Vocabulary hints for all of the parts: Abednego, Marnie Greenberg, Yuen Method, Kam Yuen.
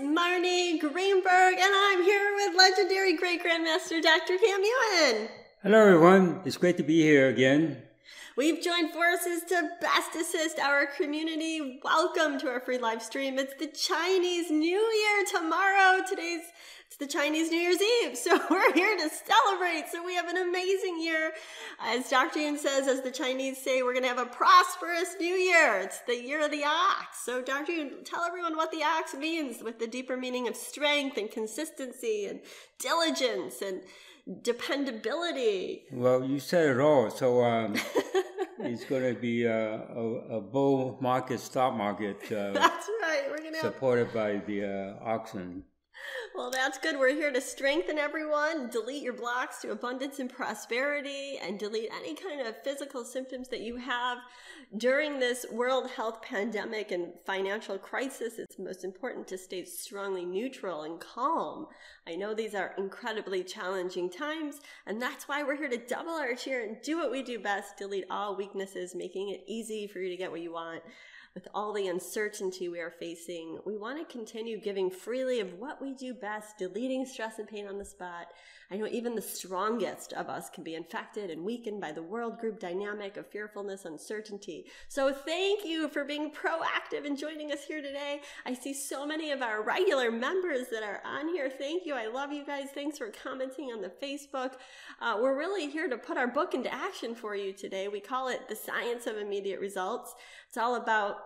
It's Marnie Greenberg, and I'm here with legendary Great Grandmaster Dr. Kam Yuen. Hello, everyone. It's great to be here again. We've joined forces to best assist our community. Welcome to our free live stream. It's the Chinese New Year tomorrow. It's the Chinese New Year's Eve, so we're here to celebrate. So we have an amazing year. As Dr. Yuen says, as the Chinese say, we're going to have a prosperous new year. It's the year of the ox. So Dr. Yuen, tell everyone what the ox means with the deeper meaning of strength and consistency and diligence and dependability. Well, you said it all. So it's going to be a bull market, stock market. That's right. We're going to supported by the oxen. Well, that's good. We're here to strengthen everyone, delete your blocks to abundance and prosperity, and delete any kind of physical symptoms that you have during this world health pandemic and financial crisis. It's most important to stay strongly neutral and calm. I know these are incredibly challenging times, and that's why we're here to double our cheer and do what we do best, delete all weaknesses, making it easy for you to get what you want. With all the uncertainty we are facing, we want to continue giving freely of what we do best, deleting stress and pain on the spot. I know even the strongest of us can be infected and weakened by the world group dynamic of fearfulness, uncertainty. So thank you for being proactive and joining us here today. I see so many of our regular members that are on here. Thank you. I love you guys. Thanks for commenting on the Facebook. We're really here to put our book into action for you today. We call it The Science of Immediate Results. It's all about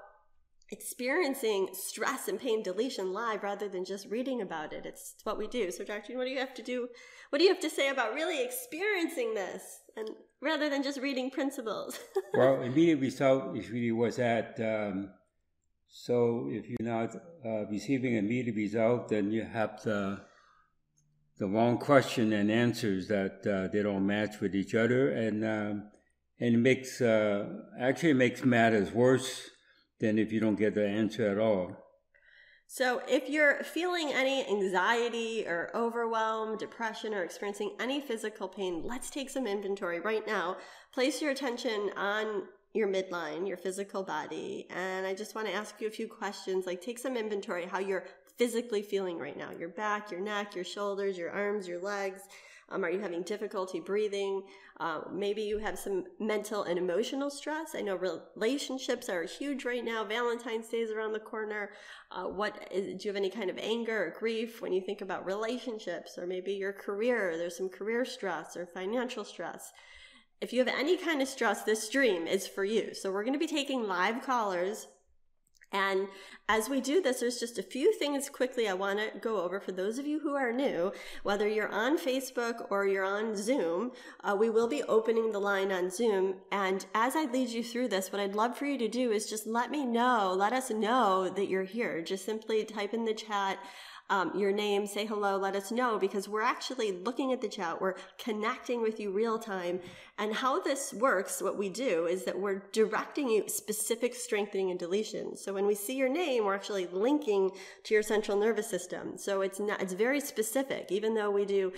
experiencing stress and pain deletion live rather than just reading about it. It's what we do. So Dr. Yuen, what do you have to do? What do you have to say about really experiencing this and rather than just reading principles? Well, immediate result is really what's at. So if you're not receiving immediate result, then you have the wrong question and answers that they don't match with each other. And it makes, actually makes matters worse than if you don't get the answer at all. So if you're feeling any anxiety or overwhelm, depression, or experiencing any physical pain, let's take some inventory right now. Place your attention on your midline, your physical body. And I just want to ask you a few questions, like take some inventory, how you're physically feeling right now, your back, your neck, your shoulders, your arms, your legs. Are you having difficulty breathing? Maybe you have some mental and emotional stress. I know relationships are huge right now. Valentine's Day is around the corner. Do you have any kind of anger or grief when you think about relationships, or maybe your career? There's some career stress or financial stress. If you have any kind of stress, this stream is for you. So we're going to be taking live callers. And as we do this, there's just a few things quickly I want to go over for those of you who are new, whether you're on Facebook or you're on Zoom. We will be opening the line on Zoom. And as I lead you through this, what I'd love for you to do is just let us know that you're here. Just simply type in the chat your name, say hello, let us know, because we're actually looking at the chat. We're connecting with you real time. And how this works, what we do is that we're directing you specific strengthening and deletion. So when we see your name, we're actually linking to your central nervous system. So it's very specific. Even though we do,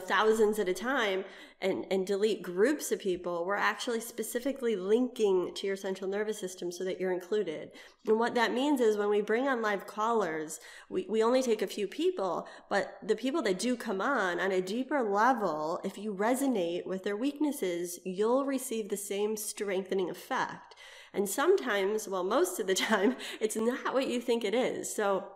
thousands at a time and delete groups of people, we're actually specifically linking to your central nervous system so that you're included. And what that means is when we bring on live callers, we only take a few people, but the people that do come on a deeper level, if you resonate with their weaknesses, you'll receive the same strengthening effect. And sometimes, well, most of the time, it's not what you think it is. So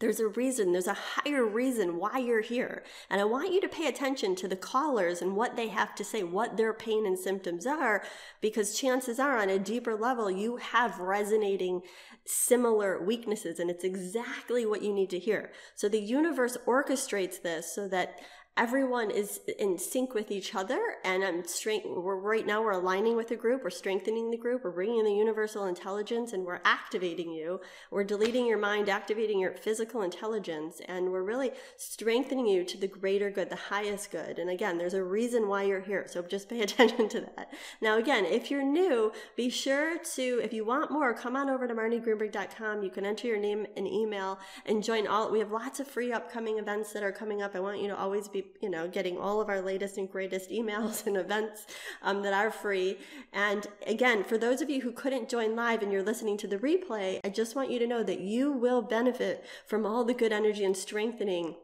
there's a reason, there's a higher reason why you're here. And I want you to pay attention to the callers and what they have to say, what their pain and symptoms are, because chances are on a deeper level, you have resonating similar weaknesses, and it's exactly what you need to hear. So the universe orchestrates this so that everyone is in sync with each other, and right now we're aligning with the group, we're strengthening the group, we're bringing in the universal intelligence, and we're activating you. We're deleting your mind, activating your physical intelligence, and we're really strengthening you to the greater good, the highest good. And again, there's a reason why you're here, so just pay attention to that. Now again, if you're new, be sure to, if you want more, come on over to marniegreenberg.com. You can enter your name and email and join all. We have lots of free upcoming events that are coming up. I want you to always be be, you know, getting all of our latest and greatest emails and events that are free. And again, for those of you who couldn't join live and you're listening to the replay, I just want you to know that you will benefit from all the good energy and strengthening.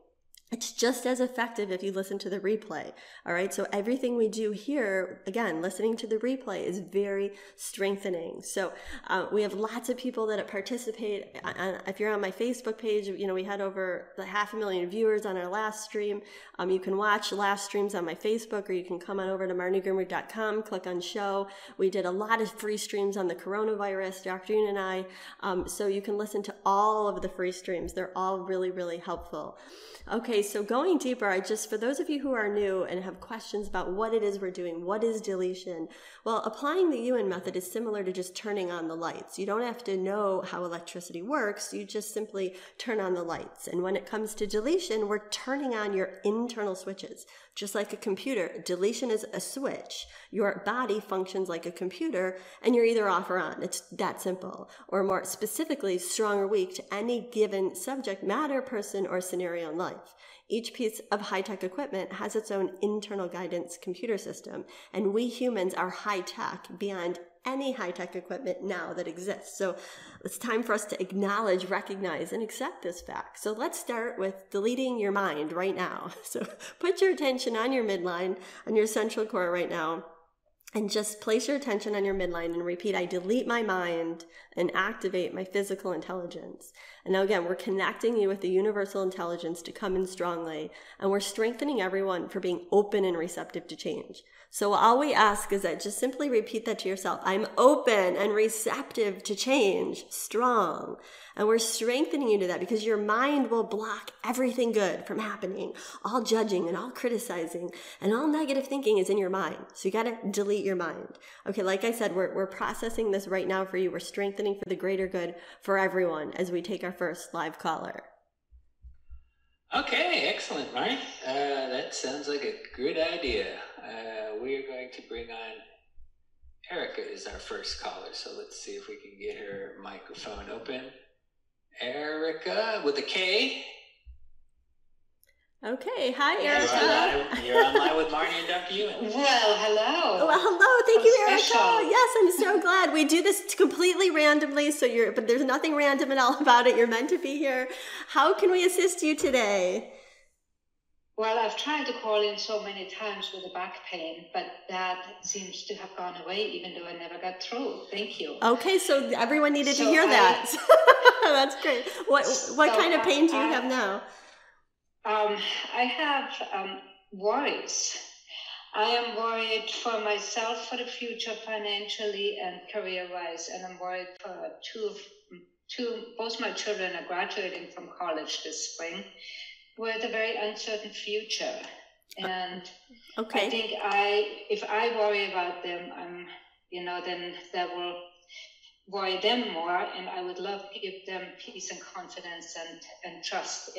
It's just as effective if you listen to the replay, all right? So everything we do here, again, listening to the replay is very strengthening. So we have lots of people that participate. If you're on my Facebook page, you know, we had over 500,000 viewers on our last stream. You can watch last streams on my Facebook, or you can come on over to marniegreenberg.com, click on show. We did a lot of free streams on the coronavirus, Dr. Yuen and I. So you can listen to all of the free streams. They're all really, really helpful. Okay. So going deeper, for those of you who are new and have questions about what it is we're doing, what is deletion? Well, applying the Yuen method is similar to just turning on the lights. You don't have to know how electricity works. You just simply turn on the lights. And when it comes to deletion, we're turning on your internal switches. Just like a computer, deletion is a switch. Your body functions like a computer, and you're either off or on. It's that simple. Or more specifically, strong or weak to any given subject matter, person, or scenario in life. Each piece of high-tech equipment has its own internal guidance computer system, and we humans are high-tech beyond any high-tech equipment now that exists. So it's time for us to acknowledge, recognize, and accept this fact. So let's start with deleting your mind right now. So put your attention on your midline, on your central core right now, and just place your attention on your midline and repeat, I delete my mind and activate my physical intelligence. And now again, we're connecting you with the universal intelligence to come in strongly, and we're strengthening everyone for being open and receptive to change. So all we ask is that just simply repeat that to yourself. I'm open and receptive to change, strong. And we're strengthening you to that, because your mind will block everything good from happening. All judging and all criticizing and all negative thinking is in your mind. So you got to delete your mind. Okay, like I said, we're processing this right now for you. We're strengthening for the greater good for everyone as we take our first live caller. Okay, excellent, Marnie. That sounds like a good idea. We are going to bring on Erica is our first caller, so let's see if we can get her microphone open. Erica with a K. Okay, hi Erica. You're online with Marnie and Dr. Yuen. Well, hello. Well, hello. Thank you, Erica. Yes, I'm so glad. We do this completely randomly, so but there's nothing random at all about it. You're meant to be here. How can we assist you today? Well, I've tried to call in so many times with the back pain, but that seems to have gone away, even though I never got through. Thank you. Okay, so everyone needed to hear that. That's great. What kind of pain do you have now? I have worries. I am worried for myself, for the future, financially and career-wise, and I'm worried for both my children are graduating from college this spring with a very uncertain future. And okay. I think if I worry about them, then that will worry them more, and I would love to give them peace and confidence and trust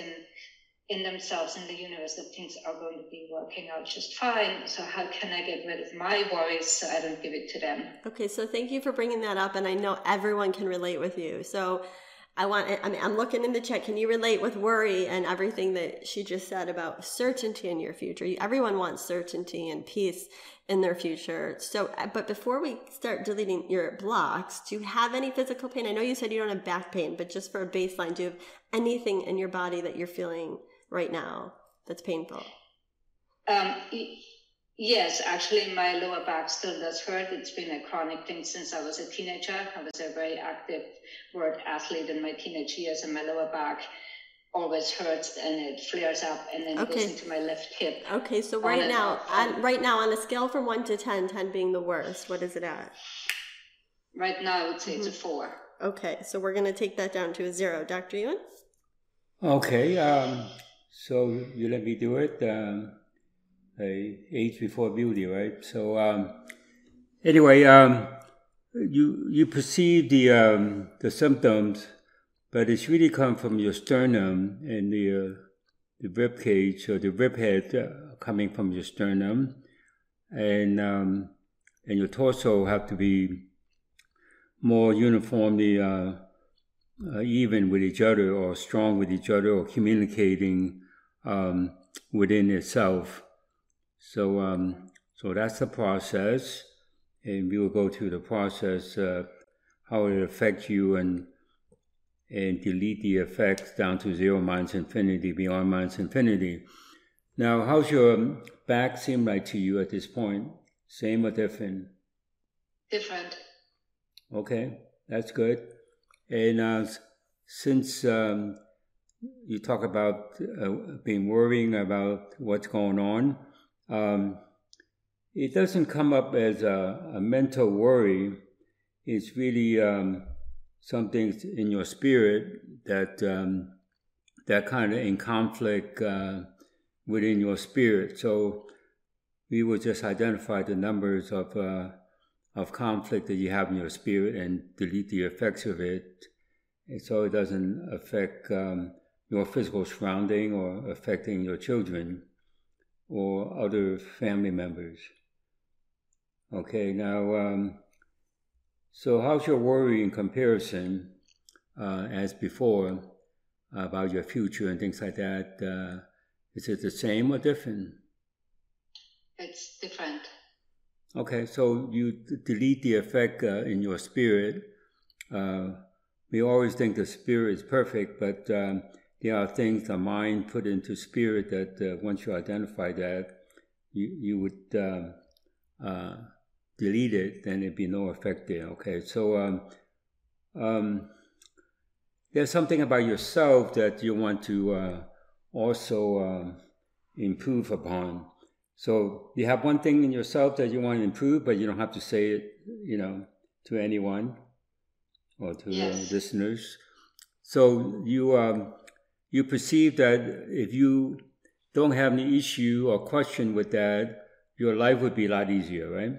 in themselves and the universe that things are going to be working out just fine. So how can I get rid of my worries so I don't give it to them? Okay, so thank you for bringing that up, and I know everyone can relate with you. So I'm looking in the chat. Can you relate with worry and everything that she just said about certainty in your future? Everyone wants certainty and peace in their future. So, but before we start deleting your blocks, do you have any physical pain? I know you said you don't have back pain, but just for a baseline, do you have anything in your body that you're feeling right now that's painful? Yes, actually my lower back still does hurt. It's been a chronic thing since I was a teenager. I was a very active word athlete in my teenage years, and my lower back always hurts and it flares up and then goes into my left hip. Okay, so right now on a scale from 1 to 10, 10 being the worst, what is it at? Right now I would say it's a 4. Okay, so we're going to take that down to a 0. Dr. Yuen? Okay, so you let me do it. Age before beauty, right? So anyway, you perceive the symptoms, but it's really come from your sternum and the rib cage or the rib head coming from your sternum, and your torso have to be more uniformly even with each other or strong with each other or communicating within itself. So so that's the process, and we will go through the process, how it affects you, and delete the effects down to zero minus infinity, beyond minus infinity. Now, how's your back seem like to you at this point? Same or different? Different. Okay, that's good. And since you talk about being worrying about what's going on, it doesn't come up as a mental worry. It's really some things in your spirit that that kind of in conflict within your spirit. So we will just identify the numbers of conflict that you have in your spirit and delete the effects of it, and so it doesn't affect your physical surrounding or affecting your children or other family members. Okay, now, so how's your worry in comparison, as before, about your future and things like that? Is it the same or different? It's different. Okay, so you delete the effect in your spirit. We always think the spirit is perfect, but there are things the mind put into spirit that once you identify that, you would delete it, then there'd be no effect there. Okay, so there's something about yourself that you want to also improve upon. So you have one thing in yourself that you want to improve, but you don't have to say it, you know, to anyone or to listeners. So you perceive that if you don't have any issue or question with that, your life would be a lot easier, right?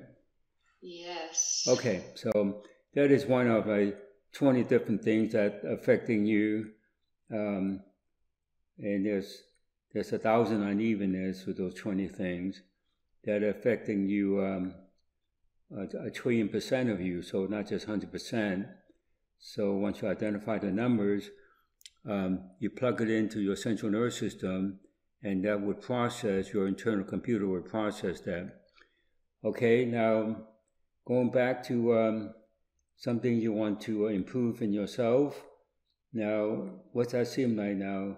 Yes. Okay, so that is one of 20 different things that affecting you, and there's 1,000 unevenness with those 20 things that are affecting you, a trillion % of you, so not just 100%. So once you identify the numbers, you plug it into your central nervous system, and that would process, your internal computer would process that. Okay, now going back to something you want to improve in yourself. Now, what's that seem like now?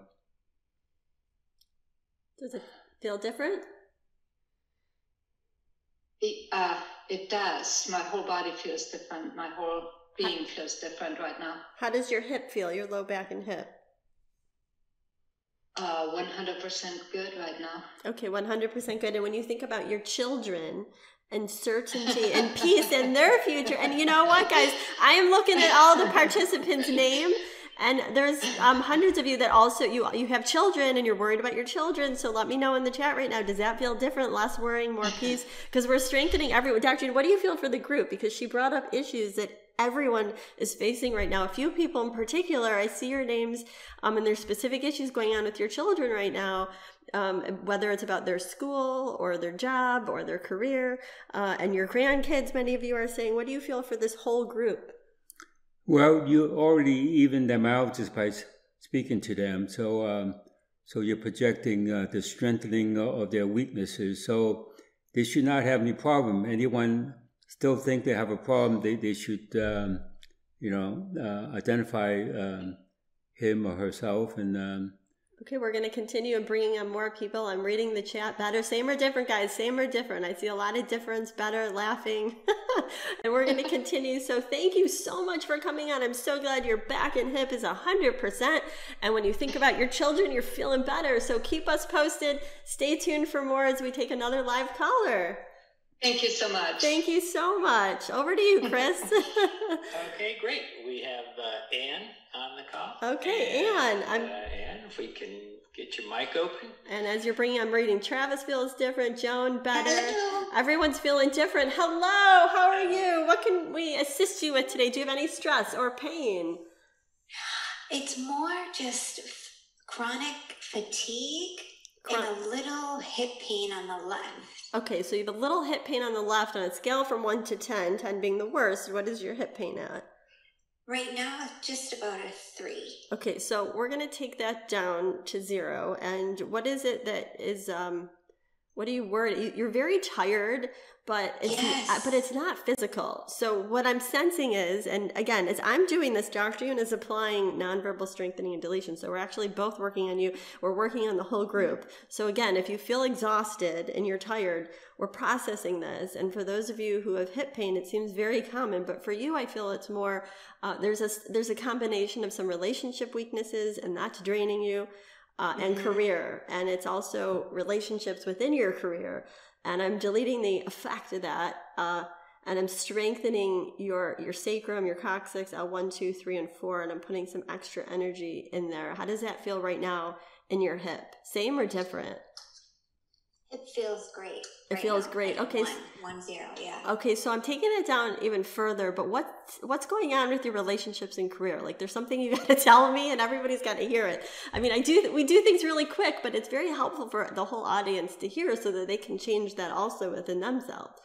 Does it feel different? It does. My whole body feels different. My whole being feels different right now. How does your hip feel, your low back and hip? 100% good right now. Okay, 100% good. And when you think about your children and certainty and peace in their future, and you know what, guys? I am looking at all the participants' names. And there's hundreds of you that also, you have children and you're worried about your children. So let me know in the chat right now, does that feel different? Less worrying, more peace? Because we're strengthening everyone. Dr. Yuen, what do you feel for the group? Because she brought up issues that everyone is facing right now. A few people in particular, I see your names, and there's specific issues going on with your children right now, whether it's about their school or their job or their career, and your grandkids, many of you are saying. What do you feel for this whole group? Well, you already even them out just by speaking to them. So, so you're projecting the strengthening of their weaknesses. So they should not have any problem. Anyone still think they have a problem, they should, you know, identify him or herself. And okay, we're going to continue and bringing on more people. I'm reading the chat. Better, same or different, guys? Same or different? I see a lot of difference, better, laughing. And we're going to continue. So thank you so much for coming on. I'm so glad your back and hip is 100%. And when you think about your children, you're feeling better. So keep us posted. Stay tuned for more as we take another live caller. Thank you so much. Thank you so much. Over to you, Chris. Okay, great. We have Anne on the call. Okay, Anne. Anne, if we can get your mic open. And as you're bringing, I'm reading, Travis feels different, Joan better. Hello. Everyone's feeling different. Hello, how are you? What can we assist you with today? Do you have any stress or pain? It's more just chronic fatigue. And a little hip pain on the left. Okay, so you have a little hip pain on the left on a scale from 1 to 10, 10 being the worst. What is your hip pain at? Right now, it's just about a 3. Okay, so we're going to take that down to 0. And what is it that is, what do you word? You're very tired, but it's not physical. So what I'm sensing is, and again, as I'm doing this, Dr. Yuen is applying nonverbal strengthening and deletion. So we're actually both working on you. We're working on the whole group. So again, if you feel exhausted and you're tired, we're processing this. And for those of you who have hip pain, it seems very common. But for you, I feel it's more, there's a combination of some relationship weaknesses and that's draining you and career. And it's also relationships within your career. And I'm deleting the effect of that. And I'm strengthening your sacrum, your coccyx, L1, 2, 3, and 4. And I'm putting some extra energy in there. How does that feel right now in your hip? Same or different? It feels great. It feels great. Okay. 1, 0. Yeah. Okay. So I'm taking it down even further, but what's going on with your relationships and career? Like there's something you got to tell me and everybody's got to hear it. I mean, we do things really quick, but it's very helpful for the whole audience to hear so that they can change that also within themselves.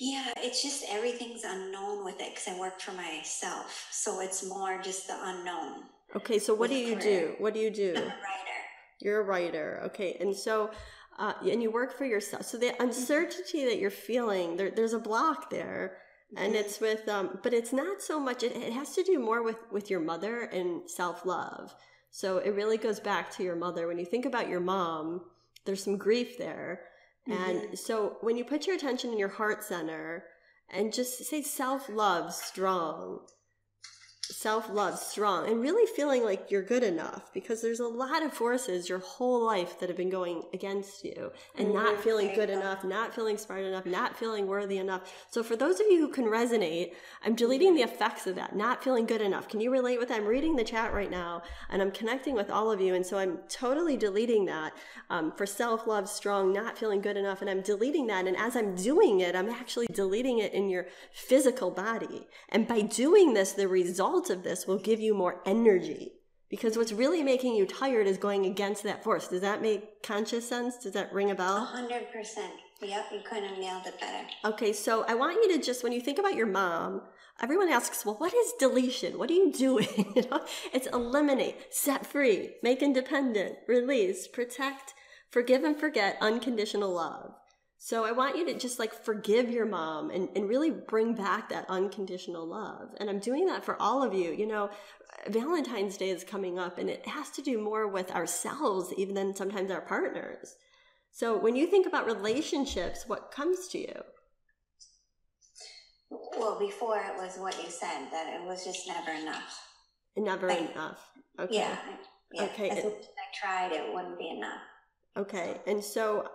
Yeah. It's just everything's unknown with it because I work for myself. So it's more just the unknown. Okay. So what do you do? What do you do? I'm a writer. You're a writer. Okay. And so... and you work for yourself. So the uncertainty that you're feeling, there's a block there, and it's with, but it's not so much, it has to do more with your mother and self-love. So it really goes back to your mother. When you think about your mom, there's some grief there. And so when you put your attention in your heart center and just say self-love strong, and really feeling like you're good enough, because there's a lot of forces your whole life that have been going against you, and not feeling good enough, not feeling smart enough, not feeling worthy enough. So for those of you who can resonate, I'm deleting the effects of that, not feeling good enough. Can you relate with that? I'm reading the chat right now, and I'm connecting with all of you, and so I'm totally deleting that for self-love strong, not feeling good enough, and I'm deleting that, and as I'm doing it, I'm actually deleting it in your physical body. And by doing this, the result of this will give you more energy, because what's really making you tired is going against that force. Does that make conscious sense? Does that ring a bell? 100%. Yep, you couldn't have nailed it better. Okay, so I want you to just, when you think about your mom, everyone asks, well, what is deletion? What are you doing? You know, it's eliminate, set free, make independent, release, protect, forgive and forget, unconditional love. So I want you to just like forgive your mom and really bring back that unconditional love. And I'm doing that for all of you. You know, Valentine's Day is coming up, and it has to do more with ourselves even than sometimes our partners. So when you think about relationships, what comes to you? Well, before it was what you said, that it was just never enough. Never enough. Okay. Yeah. Okay. As much as I tried, it wouldn't be enough. Okay. And so...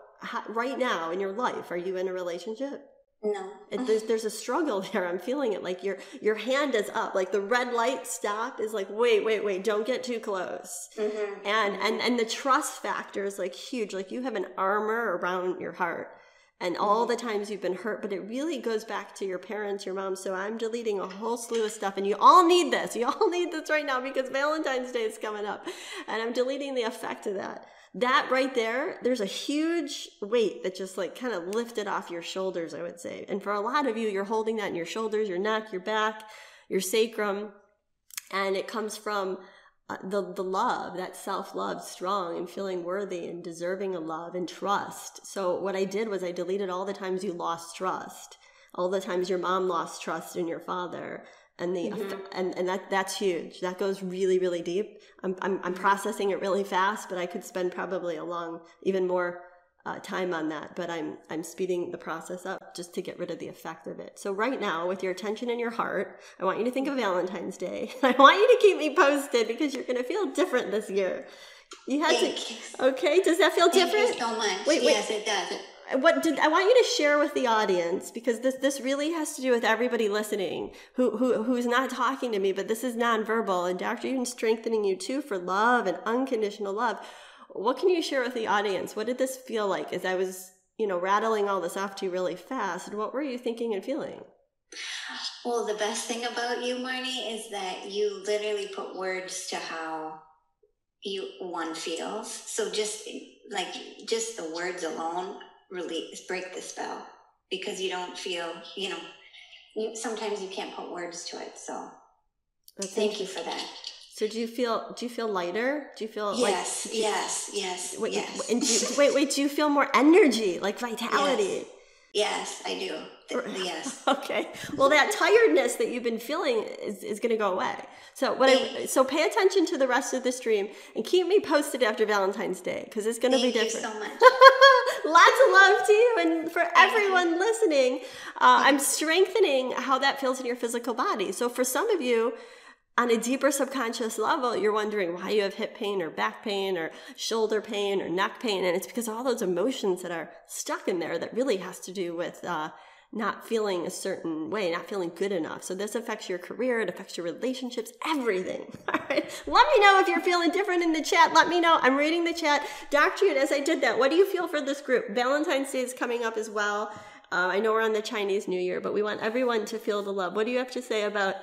right now in your life, are you in a relationship? No. There's a struggle there. I'm feeling it. Like your hand is up, like the red light stop is like, wait, don't get too close. And the trust factor is like huge. Like you have an armor around your heart and all the times you've been hurt, but it really goes back to your parents, your mom. So I'm deleting a whole slew of stuff, and you all need this. You all need this right now because Valentine's Day is coming up, and I'm deleting the effect of that. That right there, there's a huge weight that just like kind of lifted off your shoulders, I would say. And for a lot of you, you're holding that in your shoulders, your neck, your back, your sacrum. And it comes from the love, that self-love strong and feeling worthy and deserving of love and trust. So what I did was I deleted all the times you lost trust, all the times your mom lost trust in your father. And the and that's huge. That goes really, really deep. I'm processing it really fast, but I could spend probably even more time on that. But I'm speeding the process up just to get rid of the effect of it. So right now, with your attention in your heart, I want you to think of Valentine's Day. I want you to keep me posted because you're going to feel different this year. You had Okay, does that feel different? Thank you so much. Wait, yes, it does. I want you to share with the audience, because this really has to do with everybody listening who's not talking to me, but this is nonverbal, and Dr. Yuen strengthening you too for love and unconditional love. What can you share with the audience? What did this feel like as I was, you know, rattling all this off to you really fast? And what were you thinking and feeling? Well, the best thing about you, Marnie, is that you literally put words to how one feels. So just the words alone really break the spell, because you don't feel, you know, sometimes you can't put words to it. So Thank you for that. So do you feel lighter? Do you feel yes. And do you feel more energy, like vitality? Yes, I do. Yes. Okay. Well, that tiredness that you've been feeling is going to go away. So so pay attention to the rest of the stream and keep me posted after Valentine's Day, because it's going to be different. Thank you so much. Lots of love to you and for everyone listening. I'm strengthening how that feels in your physical body. So for some of you, on a deeper subconscious level, you're wondering why you have hip pain or back pain or shoulder pain or neck pain. And it's because of all those emotions that are stuck in there that really has to do with not feeling a certain way, not feeling good enough. So this affects your career, it affects your relationships, everything. All right. Let me know if you're feeling different in the chat. Let me know. I'm reading the chat. Dr. Yuen, as I did that, what do you feel for this group? Valentine's Day is coming up as well. I know we're on the Chinese New Year, but we want everyone to feel the love. What do you have to say about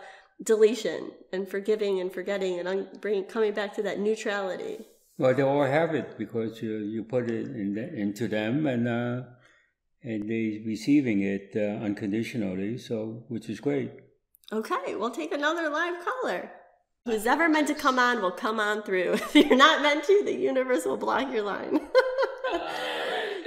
deletion and forgiving and forgetting and coming back to that neutrality? Well, they all have it because you put it into them, and they're receiving it unconditionally, so, which is great. Okay, we'll take another live caller. Who's ever meant to come on will come on through. If you're not meant to, the universe will block your line.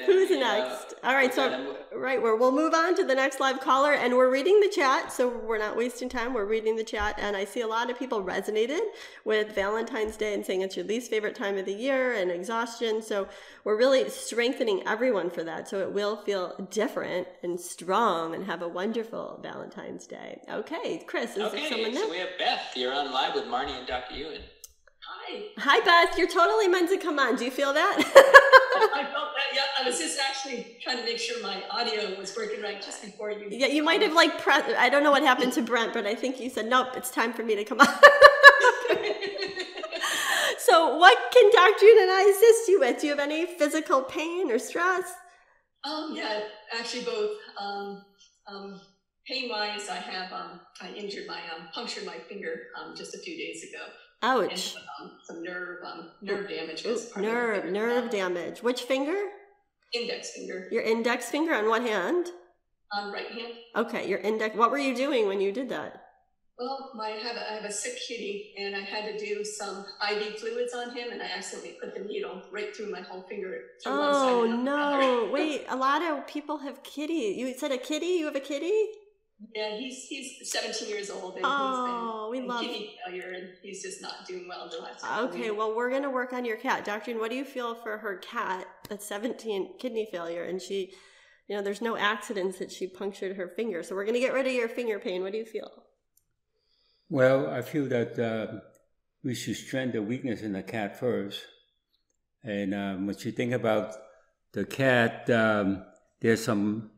Who's next? All right, so we'll move on to the next live caller, and we're reading the chat, so we're not wasting time. We're reading the chat, and I see a lot of people resonated with Valentine's Day and saying it's your least favorite time of the year and exhaustion. So we're really strengthening everyone for that, so it will feel different and strong, and have a wonderful Valentine's Day. Okay, Chris, is there someone there? So we have Beth. You're on live with Marnie and Dr. Yuen. Hi. Hi, Beth. You're totally meant to come on. Do you feel that? I felt that, yeah. I was just actually trying to make sure my audio was working right just before you. Yeah, you might have pressed. I don't know what happened to Brent, but I think you said, nope, it's time for me to come on. So what can Dr. Yuen and I assist you with? Do you have any physical pain or stress? Yeah, actually both. Pain-wise, I have, punctured my finger just a few days ago. Ouch. And some nerve damage. Nerve damage. Which finger? Index finger. Your index finger on what hand? On right hand. Okay, your index. What were you doing when you did that? Well, I have a sick kitty, and I had to do some IV fluids on him, and I accidentally put the needle right through my whole finger. Oh, no. Wait, a lot of people have kitty. You said a kitty? You have a kitty? Yeah, he's 17 years old, and he's been kidney failure, and he's just not doing well the last time. Okay, well, we're going to work on your cat. Dr. Yuen, what do you feel for her cat that's 17, kidney failure, and she, there's no accidents that she punctured her finger, so we're going to get rid of your finger pain. What do you feel? Well, I feel that we should strengthen the weakness in the cat first, and when you think about the cat, there's some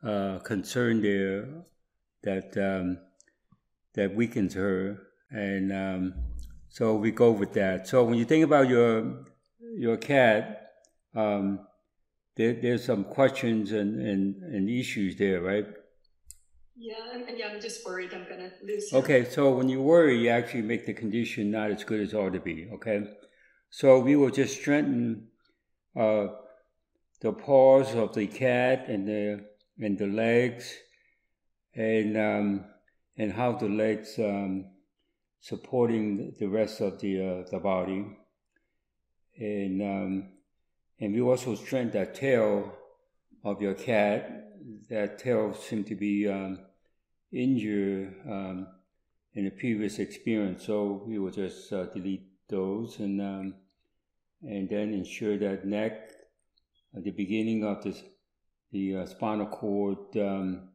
concern there that weakens her, and so we go with that. So when you think about your cat, there's some questions and issues there, right? Yeah, I'm just worried I'm gonna lose her. Okay, so when you worry, you actually make the condition not as good as it ought to be. Okay, so we will just strengthen the paws of the cat and the legs. And how the legs supporting the rest of the body, and we also strengthen that tail of your cat. That tail seemed to be injured in a previous experience, so we will just delete those, and then ensure that neck, at the beginning of the spinal cord.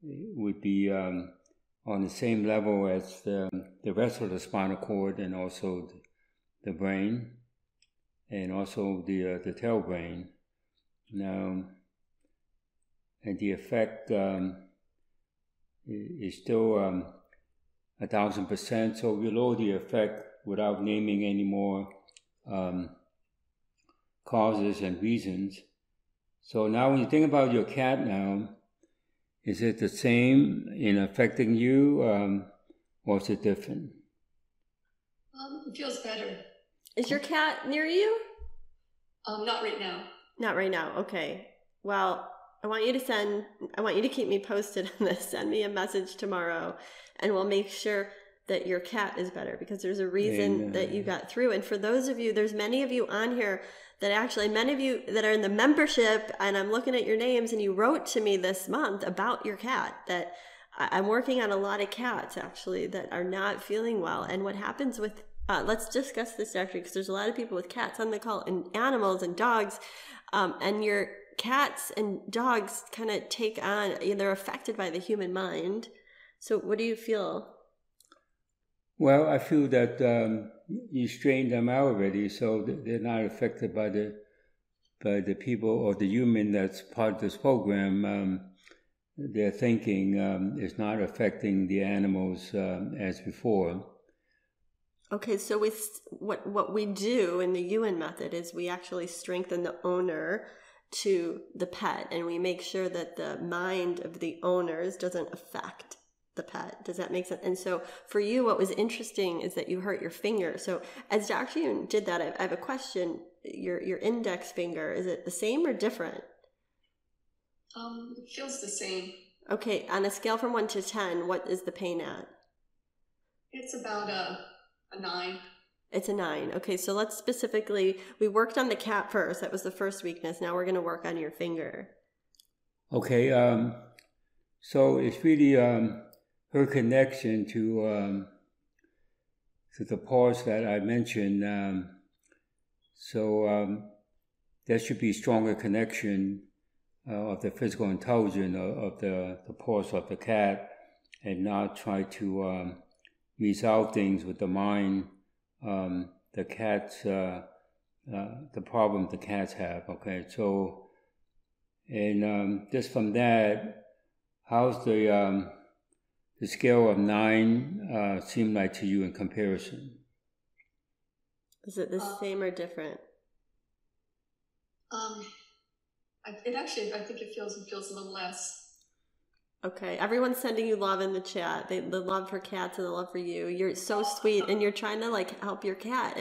Would be on the same level as the rest of the spinal cord, and also the brain, and also the tail brain. Now, and the effect is still 1,000%. So we lower the effect without naming any more causes and reasons. So now, when you think about your cat now. Is it the same in affecting you, or is it different? It feels better. Is your cat near you? Not right now. Not right now. Okay. Well, I want you to keep me posted on this. Send me a message tomorrow, and we'll make sure that your cat is better, because there's a reason that you got through. And for those of you, there's many of you on here that actually, many of you that are in the membership, and I'm looking at your names, and you wrote to me this month about your cat, that I'm working on a lot of cats actually that are not feeling well. And what happens with, let's discuss this actually, because there's a lot of people with cats on the call, and animals and dogs, and your cats and dogs kind of take on, they're affected by the human mind. So what do you feel? Well, I feel that you strained them out already, so they're not affected by the people or the human that's part of this program. Their thinking is not affecting the animals as before. Okay, so what we do in the Yuen method is we actually strengthen the owner to the pet, and we make sure that the mind of the owners doesn't affect the pet. Does that make sense? And so for you, what was interesting is that you hurt your finger. So as Dr. Yuen did that, I have a question. Your index finger, is it the same or different? It feels the same. Okay, on a scale from 1 to 10, what is the pain at? It's about a 9. It's a 9. Okay, so let's specifically, we worked on the cat first. That was the first weakness. Now we're going to work on your finger. Okay, so it's really her connection to the parts that I mentioned. There should be stronger connection of the physical intelligence of the parts of the cat, and not try to resolve things with the mind. The cat's the problem the cats have. Okay, so and just from that, how's the scale of 9 seem like to you in comparison? Is it the same or different? It actually, I think it feels a little less. Okay, everyone's sending you love in the chat. The love for cats and the love for you. You're so sweet, and you're trying to like help your cat.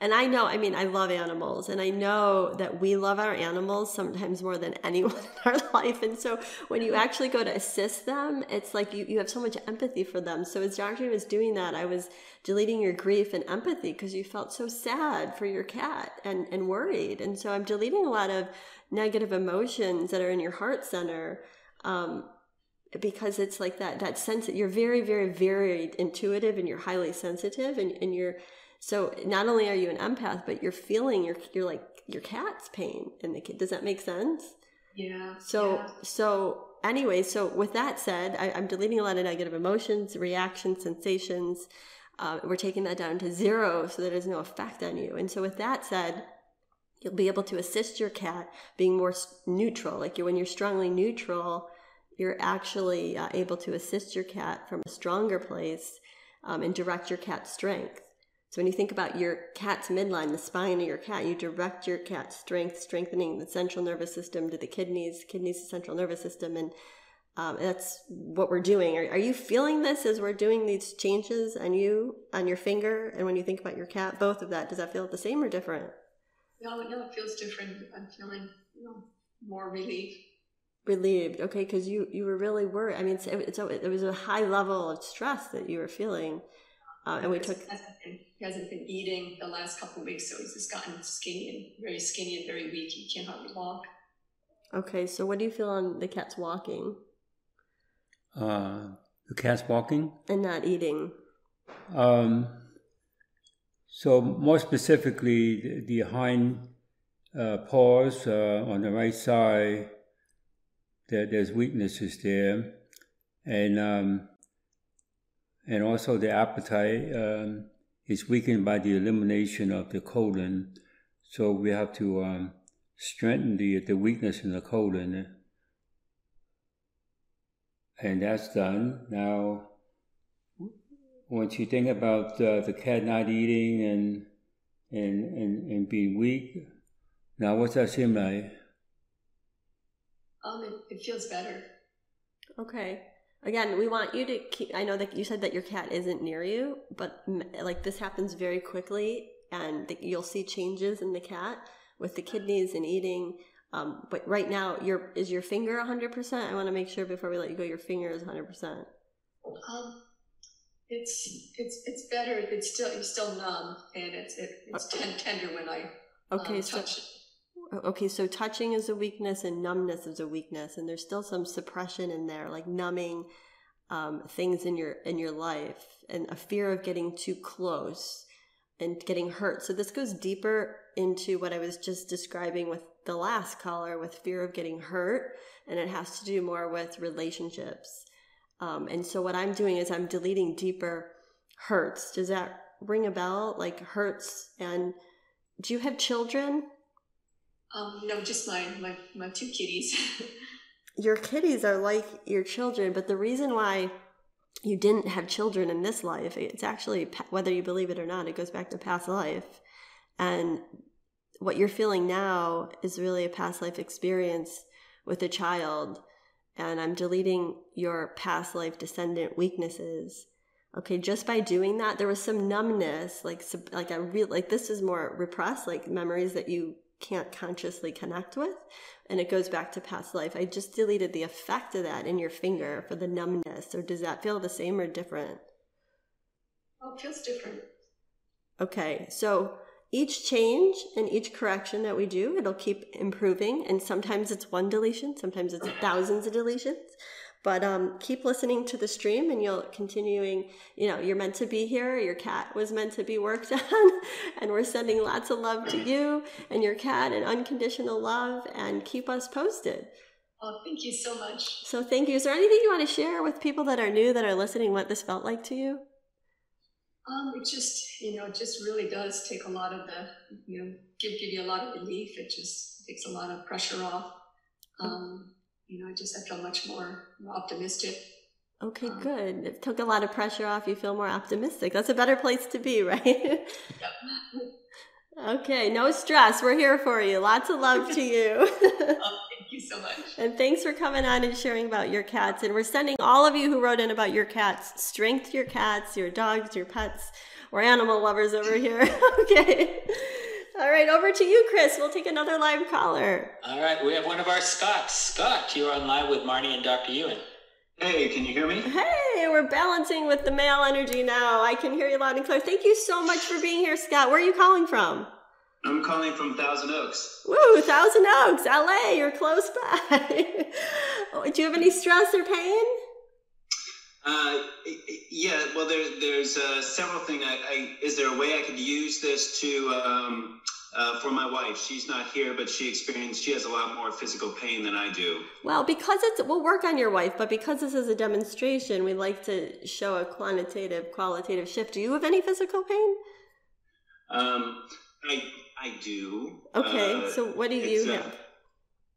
And I know, I mean, I love animals, and I know that we love our animals sometimes more than anyone in our life. And so when you actually go to assist them, it's like you have so much empathy for them. So as Dr. Yuen was doing that, I was deleting your grief and empathy, because you felt so sad for your cat and worried. And so I'm deleting a lot of negative emotions that are in your heart center, because it's like that sense that you're very, very, very intuitive, and you're highly sensitive, and you're, so not only are you an empath, but you're feeling your like your cat's pain and the kid. Does that make sense? Yeah. So anyway, so with that said, I'm deleting a lot of negative emotions, reactions, sensations. We're taking that down to 0, so that there's no effect on you. And so with that said, you'll be able to assist your cat being more neutral. Like when you're strongly neutral, you're actually able to assist your cat from a stronger place and direct your cat's strength. So when you think about your cat's midline, the spine of your cat, you direct your cat's strength, strengthening the central nervous system to the kidneys, kidneys to central nervous system, and that's what we're doing. Are you feeling this as we're doing these changes on your finger, and when you think about your cat, both of that? Does that feel the same or different? No, it feels different. I'm feeling more relief. Relieved, okay, because you were really worried. I mean, it was a high level of stress that you were feeling, and we took. He hasn't been eating the last couple of weeks, so he's just gotten skinny and very weak. He can't hardly walk. Okay, so what do you feel on the cat's walking? The cat's walking and not eating. So more specifically, the hind paws on the right side. There's weaknesses there, and also the appetite is weakened by the elimination of the colon, so we have to strengthen the weakness in the colon, and that's done. Now, once you think about the cat not eating and being weak, now what's that seem like? It feels better. Okay. Again, we want you to keep, I know that you said that your cat isn't near you, but like this happens very quickly, and you'll see changes in the cat with the kidneys and eating. But right now, is your finger 100%? I want to make sure before we let you go, your finger is 100%. It's better. It's still, you're still numb, and it's tender when I touch it. Okay, so touching is a weakness and numbness is a weakness, and there's still some suppression in there, like numbing things in your life, and a fear of getting too close and getting hurt. So this goes deeper into what I was just describing with the last caller, with fear of getting hurt, and it has to do more with relationships. And so what I'm doing is I'm deleting deeper hurts. Does that ring a bell? Like hurts. And do you have children? No, just my two kitties. Your kitties are like your children, but the reason why you didn't have children in this life, it's actually, whether you believe it or not, it goes back to past life. And what you're feeling now is really a past life experience with a child. And I'm deleting your past life descendant weaknesses. Okay, just by doing that, there was some numbness, like this is more repressed, like memories that you can't consciously connect with, and it goes back to past life. I just deleted the effect of that in your finger for the numbness. So does that feel the same or different? Oh, it feels different. Okay, so each change and each correction that we do, it'll keep improving, and sometimes it's one deletion, sometimes it's thousands of deletions. But keep listening to the stream and you'll continuing, you know, you're meant to be here. Your cat was meant to be worked on, and we're sending lots of love to you and your cat and unconditional love, and keep us posted. Oh, thank you so much. So thank you. Is there anything you want to share with people that are new, that are listening, what this felt like to you? It just, it just really does take a lot of the, give you a lot of relief. It just takes a lot of pressure off. I feel much more optimistic. Okay, good. It took a lot of pressure off. You feel more optimistic. That's a better place to be, right? Yep. Okay, no stress. We're here for you. Lots of love to you. Oh, thank you so much. And thanks for coming on and sharing about your cats. And we're sending all of you who wrote in about your cats, strength to your cats, your dogs, your pets. We're animal lovers over here. Okay. All right, over to you, Chris. We'll take another live caller. All right, we have one of our Scots. Scott, you're on live with Marnie and Dr. Yuen. Hey, can you hear me? Hey, we're balancing with the male energy now. I can hear you loud and clear. Thank you so much for being here, Scott. Where are you calling from? I'm calling from Thousand Oaks. Woo, Thousand Oaks, LA, you're close by. Do you have any stress or pain? Yeah, well, there's several things. Is there a way I could use this to for my wife? She's not here, but she has a lot more physical pain than I do. Well, because we'll work on your wife, but because this is a demonstration, we like to show a quantitative, qualitative shift. Do you have any physical pain? I do. Okay, so what do you have?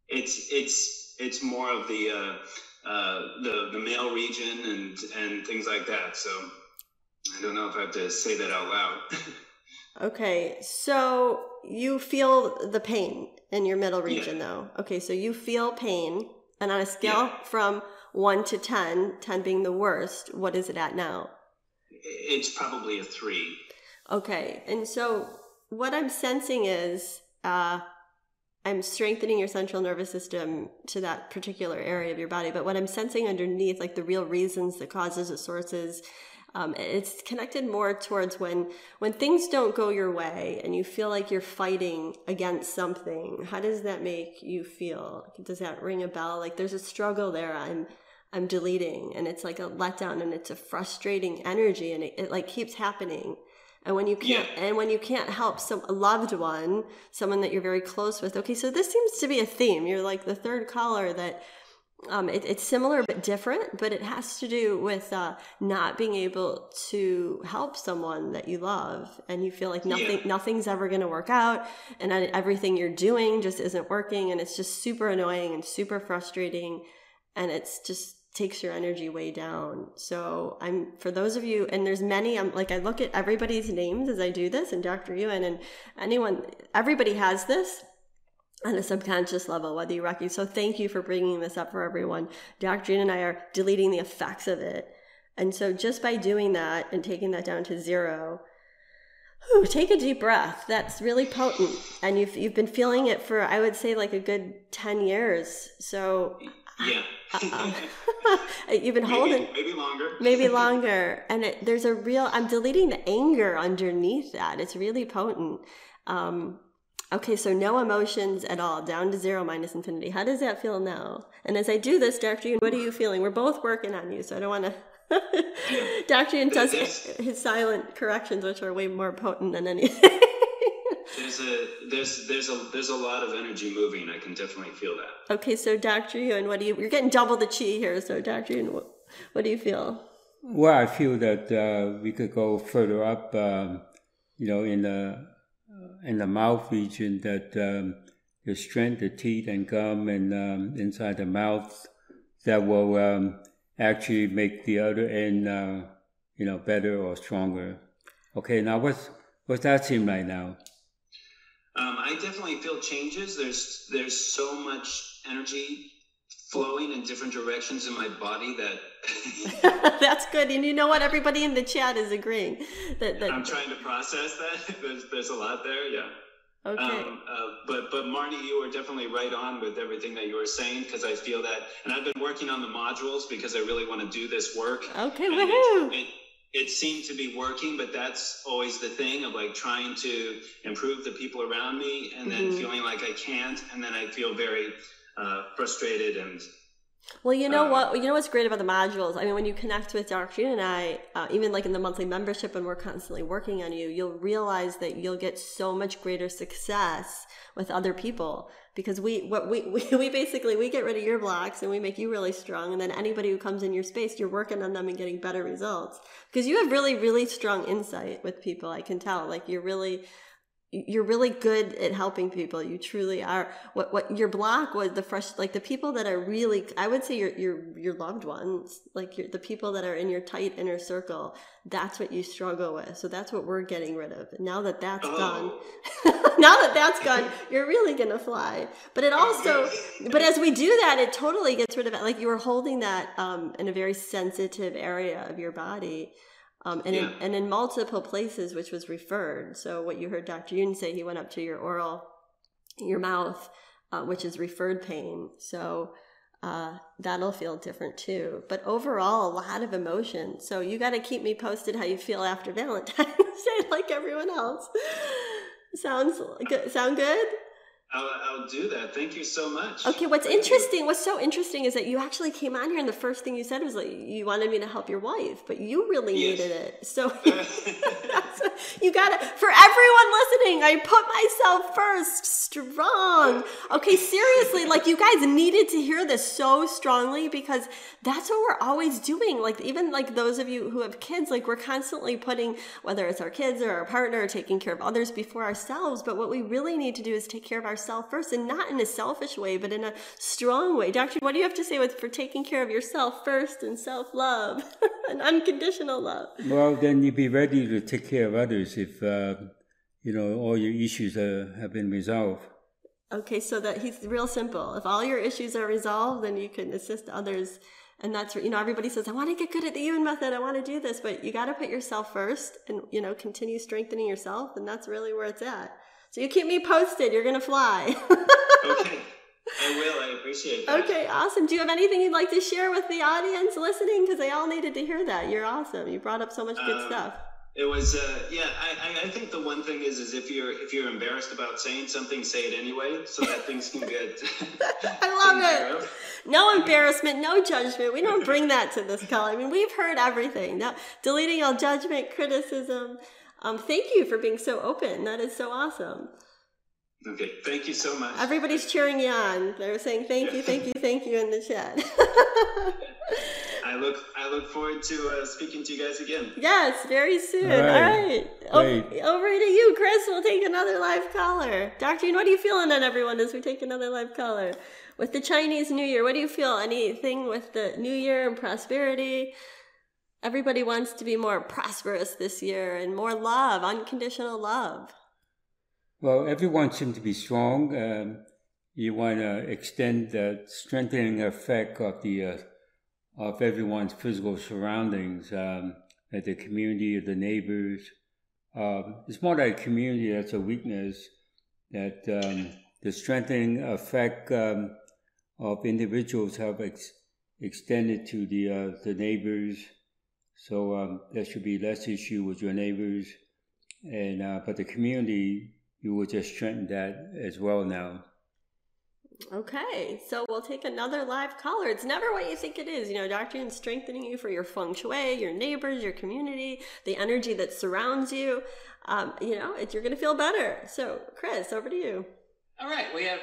It's more of the male region and things like that. So I don't know if I have to say that out loud. Okay, so you feel the pain in your middle region, yeah, though. Okay, so you feel pain, and on a scale, yeah, from 1 to 10, 10 being the worst, what is it at now? It's probably a 3. Okay, and so what I'm sensing is I'm strengthening your central nervous system to that particular area of your body. But what I'm sensing underneath, like the real reasons, the causes, the sources, it's connected more towards when things don't go your way and you feel like you're fighting against something. How does that make you feel? Does that ring a bell? Like there's a struggle there I'm deleting, and it's like a letdown, and it's a frustrating energy, and it like keeps happening. And when you can't, yeah, and when you can't help a loved one, someone that you're very close with. Okay, so this seems to be a theme. You're like the third caller that it's similar but different, but it has to do with not being able to help someone that you love, and you feel like nothing's ever going to work out, and everything you're doing just isn't working, and it's just super annoying and super frustrating, and it's just takes your energy way down. So I'm, for those of you, and there's many, I'm like, I look at everybody's names as I do this, and Dr. Yuen and anyone, everybody has this on a subconscious level, whether you recognize. So thank you for bringing this up for everyone. Dr. Yuen and I are deleting the effects of it. And so just by doing that and taking that down to 0, ooh, take a deep breath. That's really potent. And you've been feeling it for, I would say, like a good 10 years. So Yeah. You've been holding. Maybe longer. Maybe longer. And there's a real, I'm deleting the anger underneath that. It's really potent. Okay, so no emotions at all, down to zero minus infinity. How does that feel now? And as I do this, Dr. Yuen, what are you feeling? We're both working on you, so I don't want to. Dr. Yuen does his silent corrections, which are way more potent than anything. There's a lot of energy moving. I can definitely feel that. Okay, so Dr. Yuen, what do you? You're getting double the chi here. So Dr. Yuen, what do you feel? Well, I feel that we could go further up. In the mouth region, that the strength, the teeth and gum, and inside the mouth, that will actually make the other end, better or stronger. Okay, now what's that seem like now? I definitely feel changes. There's so much energy flowing in different directions in my body that... That's good. And you know what? Everybody in the chat is agreeing. That I'm trying to process that. There's a lot there, yeah. Okay. But Marnie, you were definitely right on with everything that you were saying, because I feel that. And I've been working on the modules because I really want to do this work. Okay, woohoo! It seemed to be working, but that's always the thing of like trying to improve the people around me and then feeling like I can't. And then I feel very frustrated. And well, you know what's great about the modules, I mean, when you connect with Dr. Yuen and I, even like in the monthly membership, when we're constantly working on you, you'll realize that you'll get so much greater success with other people, because we get rid of your blocks and we make you really strong, and then anybody who comes in your space, you're working on them and getting better results, because you have really, really strong insight with people. I can tell, like, you're really good at helping people. You truly are. What your block was, the people that are really, I would say your loved ones, like the people that are in your tight inner circle, that's what you struggle with. So that's what we're getting rid of. And now that that's done, you're really going to fly. But it also, but as we do that, it totally gets rid of it. Like you were holding that in a very sensitive area of your body. And in multiple places, which was referred. So what you heard Dr. Yuen say, he went up to your oral, your mouth, which is referred pain. So that'll feel different too. But overall, a lot of emotion. So you got to keep me posted how you feel after Valentine's Day, like everyone else. Sound good? I'll do that. Thank you so much. Okay, what's so interesting is that you actually came on here and the first thing you said was, like, you wanted me to help your wife, but you really needed it. So you got to, for everyone listening, I put myself first, strong. Okay, seriously, like you guys needed to hear this so strongly, because that's what we're always doing. Like even like those of you who have kids, like we're constantly putting, whether it's our kids or our partner, or taking care of others before ourselves. But what we really need to do is take care of ourselves first, and not in a selfish way, but in a strong way. Dr., what do you have to say for taking care of yourself first and self-love and unconditional love? Well, then you'd be ready to take care of others if, all your issues have been resolved. Okay, so he's real simple. If all your issues are resolved, then you can assist others. And that's, everybody says, I want to get good at the Yuen method. I want to do this, but you got to put yourself first and, continue strengthening yourself. And that's really where it's at. So you keep me posted. You're going to fly. Okay. I will. I appreciate that. Okay, awesome. Do you have anything you'd like to share with the audience listening? Because they all needed to hear that. You're awesome. You brought up so much good stuff. It was, I think the one thing is if you're embarrassed about saying something, say it anyway, so that things can get... I love it. No embarrassment, no judgment. We don't bring that to this call. I mean, we've heard everything. Now, deleting all judgment, criticism... thank you for being so open. That is so awesome. Okay, thank you so much. Everybody's cheering you on. They're saying thank you in the chat. I look forward to speaking to you guys again. Yes, very soon. All right. Over to you, Chris. We'll take another live caller. Dr. Yuen, what are you feeling on everyone as we take another live caller? With the Chinese New Year, what do you feel? Anything with the New Year and prosperity? Everybody wants to be more prosperous this year and more love, unconditional love. Well, everyone seems to be strong. You want to extend the strengthening effect of of everyone's physical surroundings, like the community or the neighbors. It's more like a community that's a weakness, that the strengthening effect of individuals have extended to the neighbors, so there should be less issue with your neighbors, and but the community, you will just strengthen that as well now. Okay, so we'll take another live caller. It's never what you think it is. You know, Dr. Yuen's strengthening you for your feng shui, your neighbors, your community, the energy that surrounds you. You know, you're going to feel better. So, Chris, over to you. All right, we have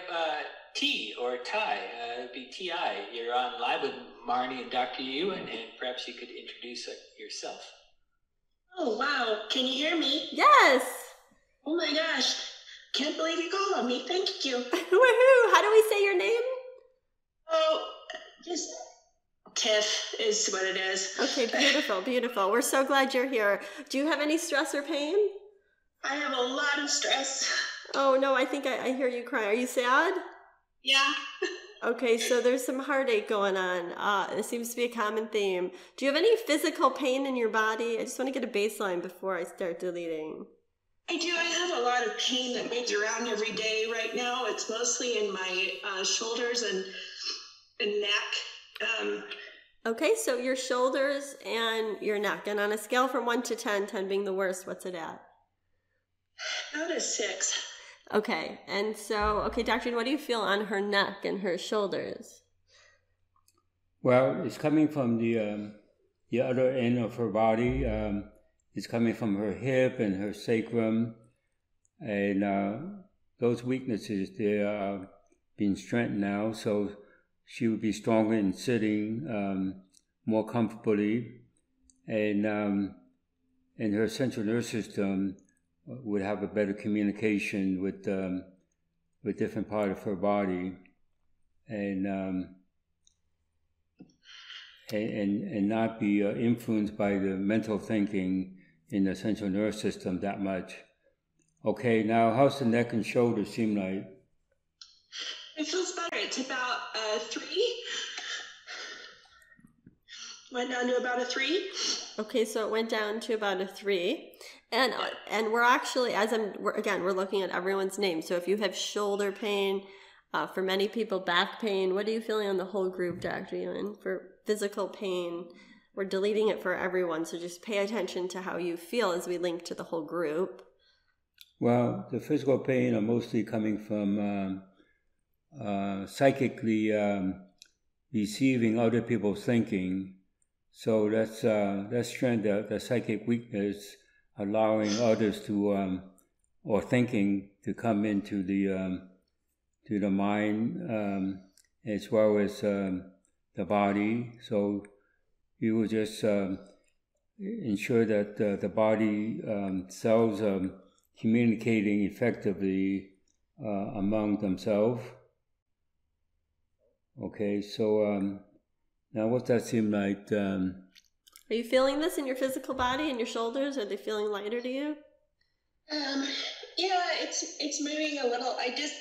T or Ty, it'd be T.I. You're on live with Marnie and Dr. Yuen, and perhaps you could introduce yourself. Oh, wow. Can you hear me? Yes. Oh, my gosh. Can't believe you called on me. Thank you. Woohoo! How do we say your name? Oh, just Tiff is what it is. Okay, beautiful, beautiful. We're so glad you're here. Do you have any stress or pain? I have a lot of stress. Oh no, I think I hear you crying. Are you sad? Yeah. Okay, so there's some heartache going on. It seems to be a common theme. Do you have any physical pain in your body? I just want to get a baseline before I start deleting. I do. I have a lot of pain that moves around every day right now. It's mostly in my shoulders and neck. Okay, so your shoulders and your neck. And on a scale from 1 to 10, 10 being the worst, what's it at? About a 6. Okay. And so, okay, Dr. Yuen, what do you feel on her neck and her shoulders? Well, it's coming from the other end of her body. It's coming from her hip and her sacrum, and those weaknesses, they are being strengthened now, so she would be stronger in sitting more comfortably, and her central nervous system would have a better communication with different part of her body, and not be influenced by the mental thinking in the central nervous system that much. Okay, now how's the neck and shoulders seem like? It feels better. It's about a 3. Went down to about a 3. Okay, so it went down to about a 3. And we're actually, we're looking at everyone's name. So if you have shoulder pain, for many people, back pain, what are you feeling on the whole group, Dr. Yuen, for physical pain? We're deleting it for everyone, so just pay attention to how you feel as we link to the whole group. Well, the physical pain are mostly coming from psychically receiving other people's thinking. So that's strength, the psychic weakness, allowing others to or thinking to come into to the mind as well as the body. So you will just ensure that the body cells are communicating effectively among themselves. Okay, so now what does that seem like? Are you feeling this in your physical body and your shoulders? Are they feeling lighter to you? Yeah, it's moving a little.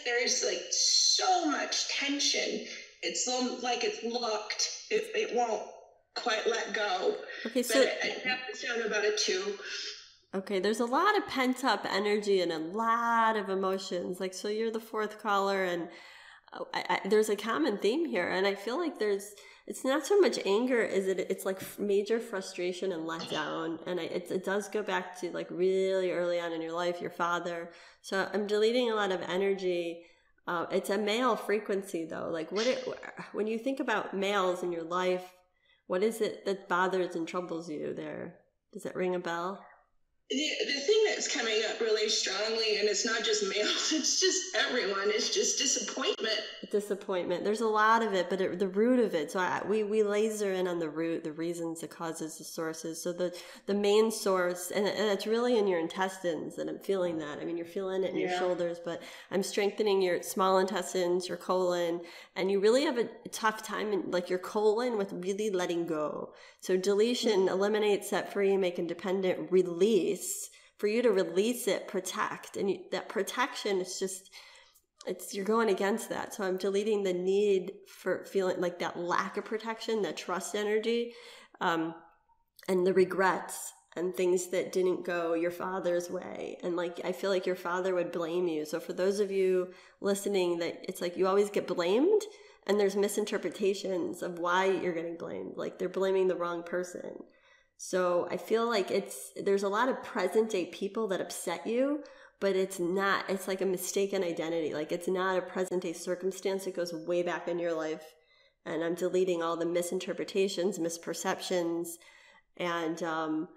There's like so much tension. It's like it's locked. It won't quite let go. Okay, so it happens down about a 2. Okay, there's a lot of pent up energy and a lot of emotions. Like, so you're the 4th caller, and there's a common theme here, and I feel like it's not so much anger as it's like major frustration and letdown, and it does go back to like really early on in your life, your father. So I'm deleting a lot of energy. It's a male frequency though. Like when you think about males in your life, what is it that bothers and troubles you there? Does that ring a bell? The thing that's coming up really strongly, and it's not just males, it's just everyone, it's just disappointment. Disappointment. There's a lot of it, but the root of it. So we laser in on the root, the reasons, the causes, the sources. So the main source, and it's really in your intestines, and I'm feeling that. I mean, you're feeling it in your shoulders, but I'm strengthening your small intestines, your colon, and you really have a tough time in like your colon with really letting go. So deletion, eliminate, set free, make independent, release. For you to release it, protect, and that protection is just, you're going against that. So I'm deleting the need for feeling like that lack of protection, that trust energy, and the regrets and things that didn't go your father's way. And like, I feel like your father would blame you. So for those of you listening, that it's like you always get blamed And there's misinterpretations of why you're getting blamed. Like, they're blaming the wrong person. So I feel like there's a lot of present day people that upset you, but it's like a mistaken identity. Like, it's not a present day circumstance. It goes way back in your life. And I'm deleting all the misinterpretations, misperceptions. And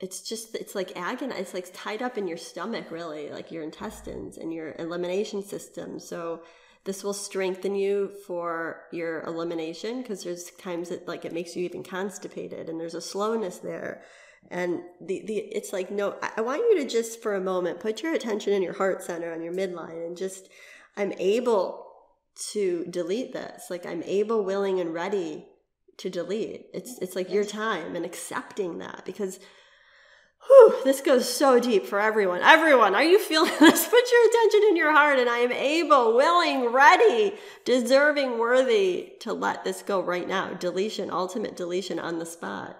it's like agonized. It's like tied up in your stomach, really, like your intestines and your elimination system. So this will strengthen you for your elimination, because there's times that like it makes you even constipated, and there's a slowness there. And it's like, no, I want you to just for a moment put your attention in your heart center, on your midline, and just, I'm able to delete this. Like, I'm able, willing, and ready to delete. It's like your time, and accepting that, because whew, this goes so deep for everyone. Everyone, are you feeling this? Put your attention in your heart, and I am able, willing, ready, deserving, worthy to let this go right now. Deletion, ultimate deletion on the spot.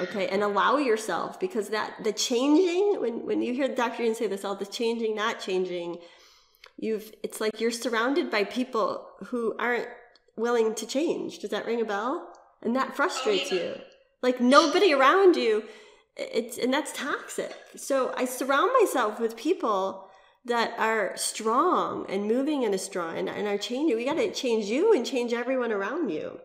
Okay, and allow yourself, because the changing, when you hear the Dr. Yuen say this, all the changing, not changing, it's like you're surrounded by people who aren't willing to change. Does that ring a bell? And that frustrates you. Like, nobody around you. And that's toxic. So I surround myself with people that are strong and moving and and are changing. We got to change you and change everyone around you.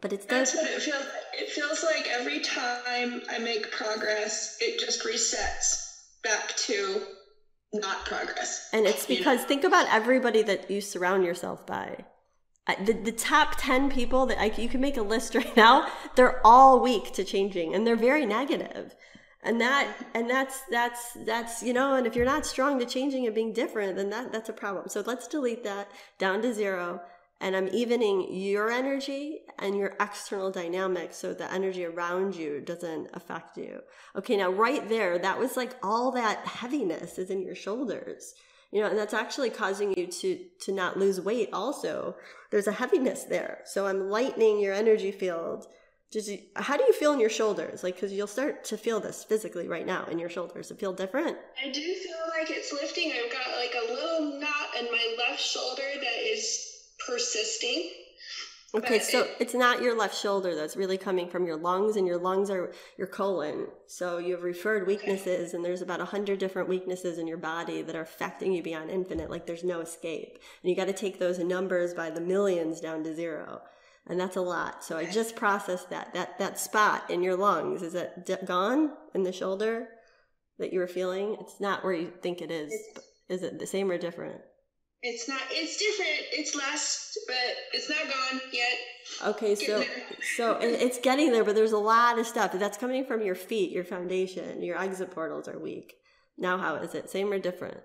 But that's what it feels like. It feels like every time I make progress, it just resets back to not progress. And it's because think about everybody that you surround yourself by. The top 10 people that you can make a list right now, they're all weak to changing, and they're very negative. And that's and if you're not strong to changing and being different, then that's a problem. So let's delete that down to 0. And I'm evening your energy and your external dynamics, so the energy around you doesn't affect you. Okay, now right there, that was like all that heaviness is in your shoulders. And that's actually causing you to not lose weight also. There's a heaviness there. So I'm lightening your energy field. How do you feel in your shoulders? Like, because you'll start to feel this physically right now in your shoulders. It feels different. I do feel like it's lifting. I've got like a little knot in my left shoulder that is persisting. Okay, so it's not your left shoulder that's really coming from your lungs, and your lungs are your colon. So you have referred weaknesses, and there's about 100 different weaknesses in your body that are affecting you beyond infinite. Like, there's no escape. And you got to take those numbers by the millions down to 0. And that's a lot. So I just processed that. That spot in your lungs, is that gone in the shoulder that you were feeling? It's not where you think it is. Is it the same or different? It's not, it's different, it's less, but it's not gone yet. Okay, so it's getting there, but there's a lot of stuff. That's coming from your feet, your foundation, your exit portals are weak. Now how is it? Same or different?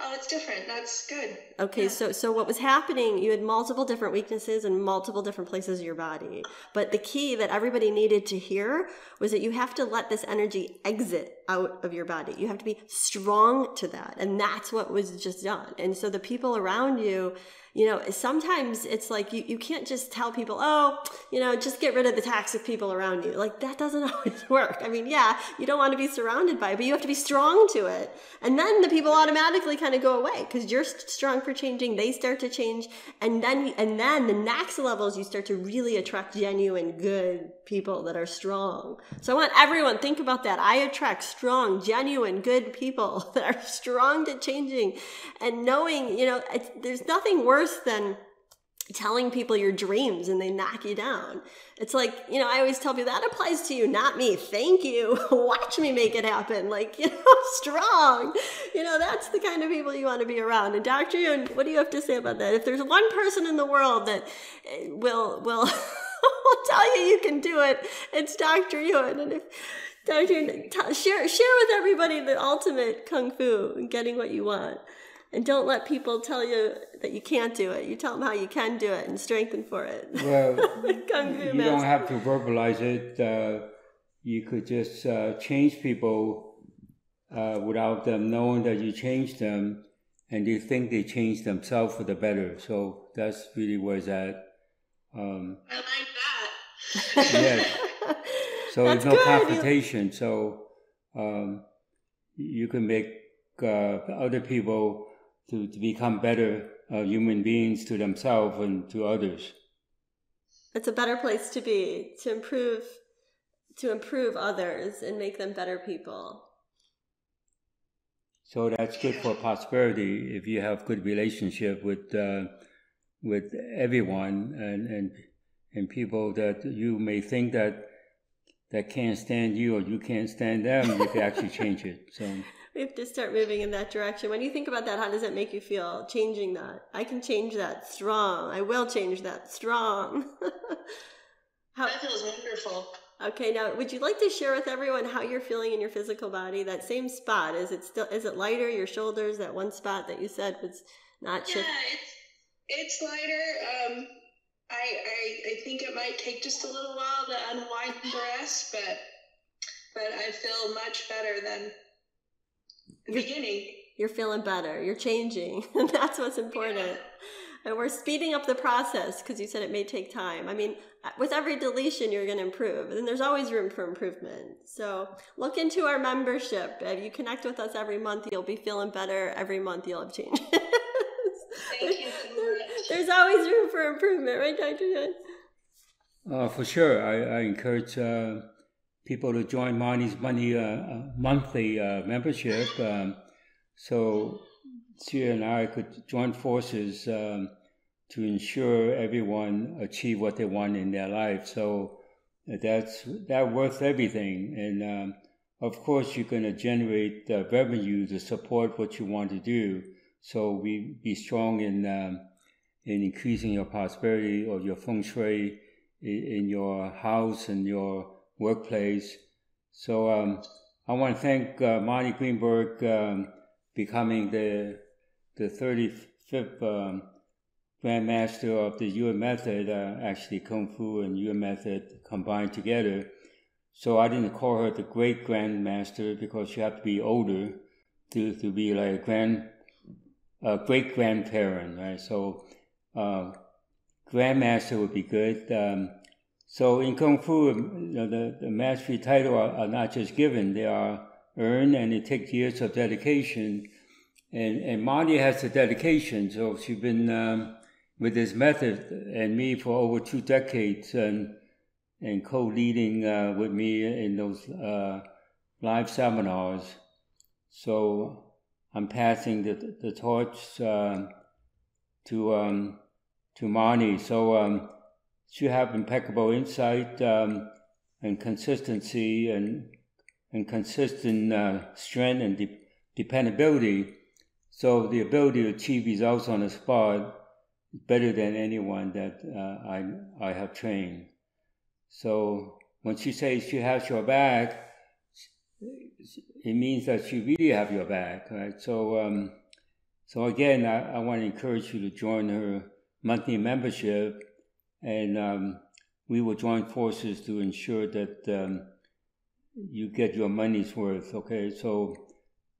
Oh, it's different. That's good. Okay, yeah. So what was happening, you had multiple different weaknesses in multiple different places of your body. But the key that everybody needed to hear was that you have to let this energy exit out of your body. You have to be strong to that. And that's what was just done. And so the people around you, sometimes it's like you can't just tell people, just get rid of the toxic people around you. Like, that doesn't always work. I mean, yeah, you don't want to be surrounded by it, but you have to be strong to it. And then the people automatically kind of go away because you're strong for changing. They start to change. And then the next levels, you start to really attract genuine, good people that are strong. So I want everyone, think about that. I attract strong, genuine, good people that are strong to changing and knowing, there's nothing worse than telling people your dreams and they knock you down. It's like, I always tell people that applies to you, not me. Thank you. Watch me make it happen. Like, strong. That's the kind of people you want to be around. And Dr. Yuen, what do you have to say about that? If there's one person in the world that will will tell you you can do it, it's Dr. Yuen. And if Dr. Yuen, share with everybody the ultimate kung fu and getting what you want. And don't let people tell you that you can't do it. You tell them how you can do it and strengthen for it. Well, you don't have to verbalize it. You could just change people without them knowing that you changed them, and you think they changed themselves for the better. So that's really where it's at. I like that. Yes. So there's no confrontation. So you can make other people to become better human beings to themselves and to others. It's a better place to be, to improve others and make them better people. So that's good for prosperity if you have good relationship with everyone and people that you may think that can't stand you or you can't stand them. You can actually change it. So we have to start moving in that direction. When you think about that, how does that make you feel? Changing that. I can change that strong. I will change that strong. That feels wonderful. Okay, now would you like to share with everyone how you're feeling in your physical body? That same spot, is it lighter? Your shoulders, that one spot that you said was not shifting. Yeah, it's lighter. I think it might take just a little while to unwind the rest, but I feel much better than the beginning. You're feeling better. You're changing. That's what's important. Yeah. And we're speeding up the process because you said it may take time. I mean, with every deletion, you're going to improve. And there's always room for improvement. So look into our membership. If you connect with us every month, you'll be feeling better. Every month, you'll have changes. Thank you so much. There's always room for improvement, right, Dr. Yuen? For sure. I encourage people to join Marnie's monthly membership. So she and I could join forces to ensure everyone achieve what they want in their life. So that's worth everything. And of course, you're going to generate the revenue to support what you want to do. So be strong in increasing your prosperity or your feng shui in your house and your workplace. So I want to thank Marnie Greenberg becoming the 35th Grandmaster of the Yuen Method, actually Kung Fu and Yuen Method combined together. So I didn't call her the great Grandmaster because you have to be older to be like a great-grandparent, right? So Grandmaster would be good. So in Kung Fu, the mastery title are not just given, they are earned, and it takes years of dedication. And Marnie has the dedication, so she's been with this method and me for over 2 decades and co-leading with me in those live seminars. So I'm passing the torch to Marnie. So she have impeccable insight and consistency and consistent strength and dependability. So the ability to achieve results on the spot is better than anyone that I have trained. So when she says she has your back, it means that she really have your back, right? So so again, I want to encourage you to join her monthly membership, and we will join forces to ensure that you get your money's worth, okay? So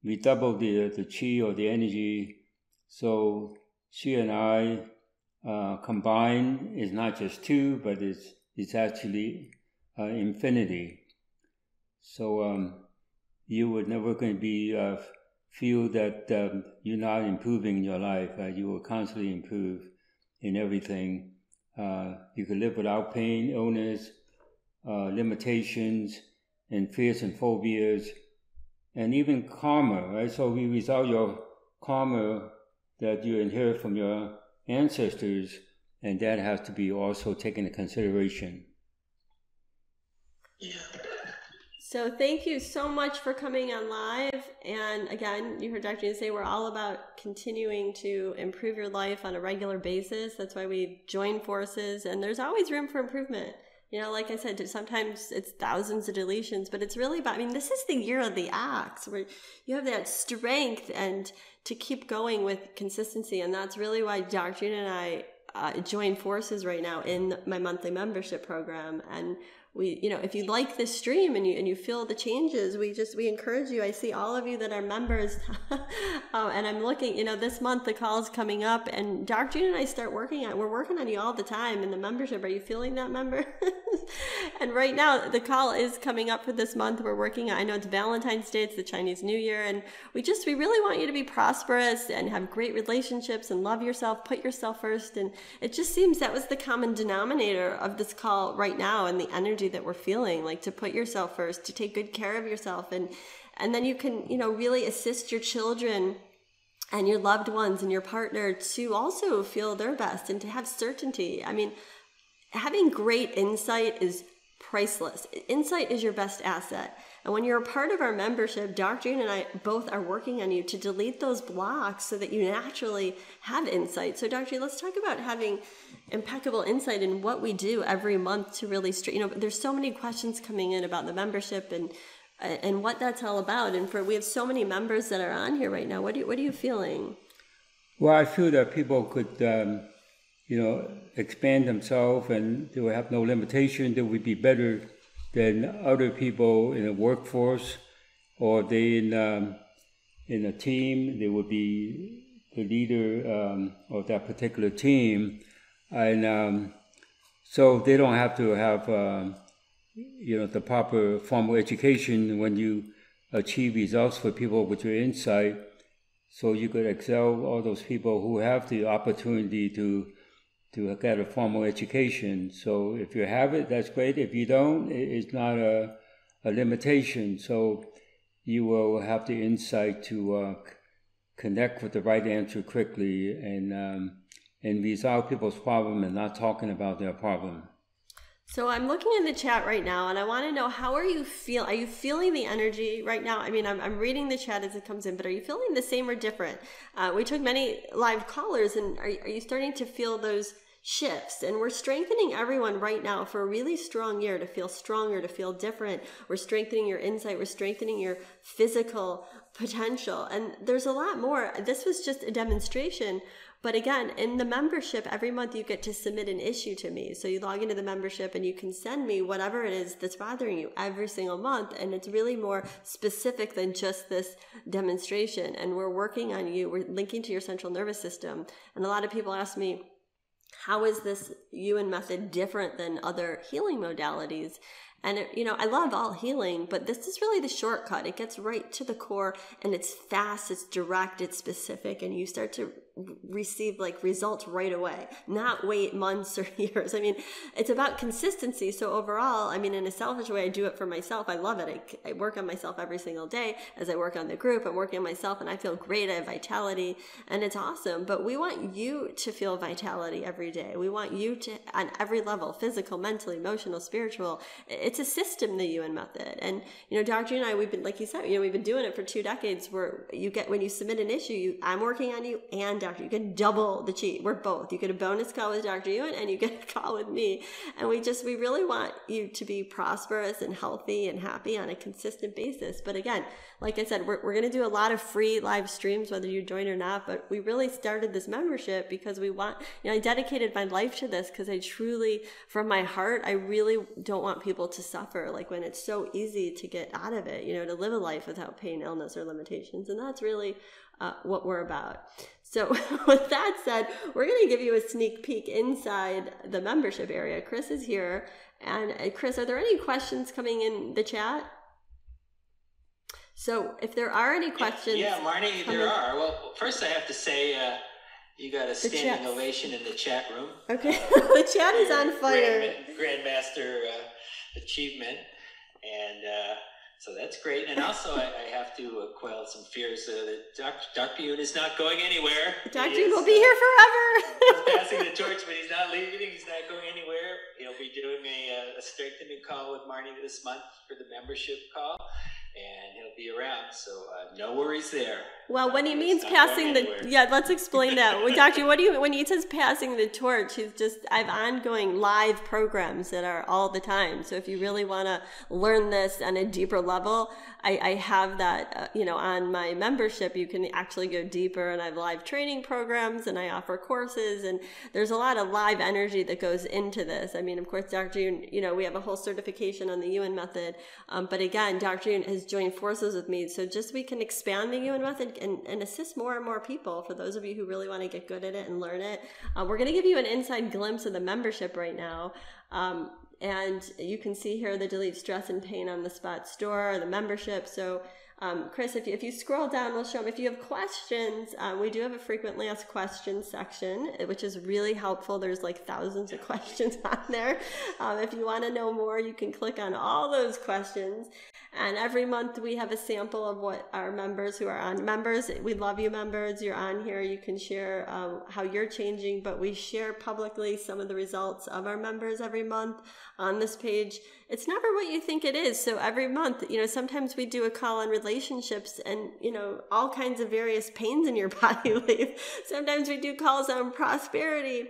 we double the chi or the energy. So she and I combined is not just 2, but it's actually infinity. So you would never going to be feel that you're not improving your life. You will constantly improve in everything. You could live without pain, illness, limitations, and fears and phobias, and even karma, right? So we resolve your karma that you inherit from your ancestors, and that has to be also taken into consideration. Yeah. So thank you so much for coming on live. And again, you heard Dr. Yuen say we're all about continuing to improve your life on a regular basis. That's why we join forces, and there's always room for improvement. You know, like I said, sometimes it's thousands of deletions, but it's really about, I mean, this is the year of the axe where you have that strength and to keep going with consistency. And that's really why Dr. Yuen and I join forces right now in my monthly membership program. And we, you know, if you like this stream and you feel the changes, we encourage you. I see all of you that are members. And I'm looking, you know, this month the call is coming up, and Dr. Yuen and I we're working on you all the time in the membership. Are you feeling that, member? And right now, the call is coming up for this month. We're working on, I know it's Valentine's Day, it's the Chinese New Year, and we really want you to be prosperous and have great relationships and love yourself, put yourself first. And it just seems that was the common denominator of this call right now and the energy that we're feeling, like to put yourself first, to take good care of yourself. And then you can, you know, really assist your children and your loved ones and your partner to also feel their best and to have certainty. I mean, having great insight is priceless. Insight is your best asset. And when you're a part of our membership, Dr. Yuen and I both are working on you to delete those blocks so that you naturally have insight. So Dr. Yuen, let's talk about having impeccable insight in what we do every month to really, you know, there's so many questions coming in about the membership and what that's all about. And we have so many members that are on here right now. What are you feeling? Well, I feel that people could, you know, expand themselves and they will have no limitation. They would be better than other people in the workforce, or they in a team. They would be the leader of that particular team. And so they don't have to have... you know, the proper formal education when you achieve results for people with your insight. So you could excel all those people who have the opportunity to get a formal education. So if you have it, that's great. If you don't, it's not a limitation. So you will have the insight to connect with the right answer quickly and resolve people's problem and not talking about their problem. So I'm looking in the chat right now, and I want to know, how are you feeling? Are you feeling the energy right now? I mean, I'm reading the chat as it comes in, but are you feeling the same or different? We took many live callers, and are you starting to feel those shifts? And we're strengthening everyone right now for a really strong year, to feel stronger, to feel different. We're strengthening your insight. We're strengthening your physical potential. And there's a lot more. This was just a demonstration. But again, in the membership, every month you get to submit an issue to me. So you log into the membership and you can send me whatever it is that's bothering you every single month. And it's really more specific than just this demonstration. And we're working on you. We're linking to your central nervous system. And a lot of people ask me, how is this Yuen method different than other healing modalities? And, you know, I love all healing, but this is really the shortcut. It gets right to the core, and it's fast, it's direct, it's specific, and you start to receive like results right away, not wait months or years. I mean, it's about consistency. So overall, I mean, in a selfish way, I do it for myself. I love it. I work on myself every single day. As I work on the group, I'm working on myself, and I feel great. I have vitality, and it's awesome. But we want you to feel vitality every day. We want you to, on every level, physical, mental, emotional, spiritual. It's a system, the Yuen method. And, you know, Dr. Yuen and I, we've been, like you said, you know, we've been doing it for 2 decades, where you get, when you submit an issue, I'm working on you, and you get double the cheat. We're both. You get a bonus call with Dr. Yuen and you get a call with me. And we really want you to be prosperous and healthy and happy on a consistent basis. But again, like I said, we're going to do a lot of free live streams, whether you join or not. But we really started this membership because we want, you know, I dedicated my life to this because I truly, from my heart, I really don't want people to suffer. Like when it's so easy to get out of it, you know, to live a life without pain, illness, or limitations. And that's really what we're about. So with that said, we're going to give you a sneak peek inside the membership area. Chris is here. And Chris, are there any questions coming in the chat? So if there are any questions. Yeah, Marnie, there are. Well, first I have to say you got a standing ovation in the chat room. Okay, the chat is on fire. Grandmaster achievement. And so that's great. And also, I have to quell some fears that Dr. Yuen is not going anywhere. Dr. Yuen will be here forever. He's passing the torch, but he's not leaving. He's not going anywhere. He'll be doing a strengthening call with Marnie this month for the membership call. And he'll be around, so no worries there. Well, when he means passing the, yeah, let's explain that. Well, Dr. Yuen, what do you, when he says passing the torch, he's just, I have ongoing live programs that are all the time. So if you really want to learn this on a deeper level, I have that, you know, on my membership, you can actually go deeper, and I have live training programs, and I offer courses, and there's a lot of live energy that goes into this. I mean, of course, Dr. Yuen, you know, we have a whole certification on the Yuen method, but again, Dr. Yuen has joined forces with me, so just we can expand the Yuen method and assist more and more people. For those of you who really want to get good at it and learn it, we're going to give you an inside glimpse of the membership right now. And you can see here the Delete Stress and Pain on the Spot store, the membership. So Chris, if you scroll down, we'll show them. If you have questions, we do have a frequently asked questions section, which is really helpful. There's like thousands of questions on there. If you want to know more, you can click on all those questions. And every month we have a sample of what our members who are on. Members, we love you members. You're on here. You can share how you're changing, but we share publicly some of the results of our members every month on this page. It's never what you think it is. So every month, you know, sometimes we do a call on relationships and, you know, all kinds of various pains in your body leave. Sometimes we do calls on prosperity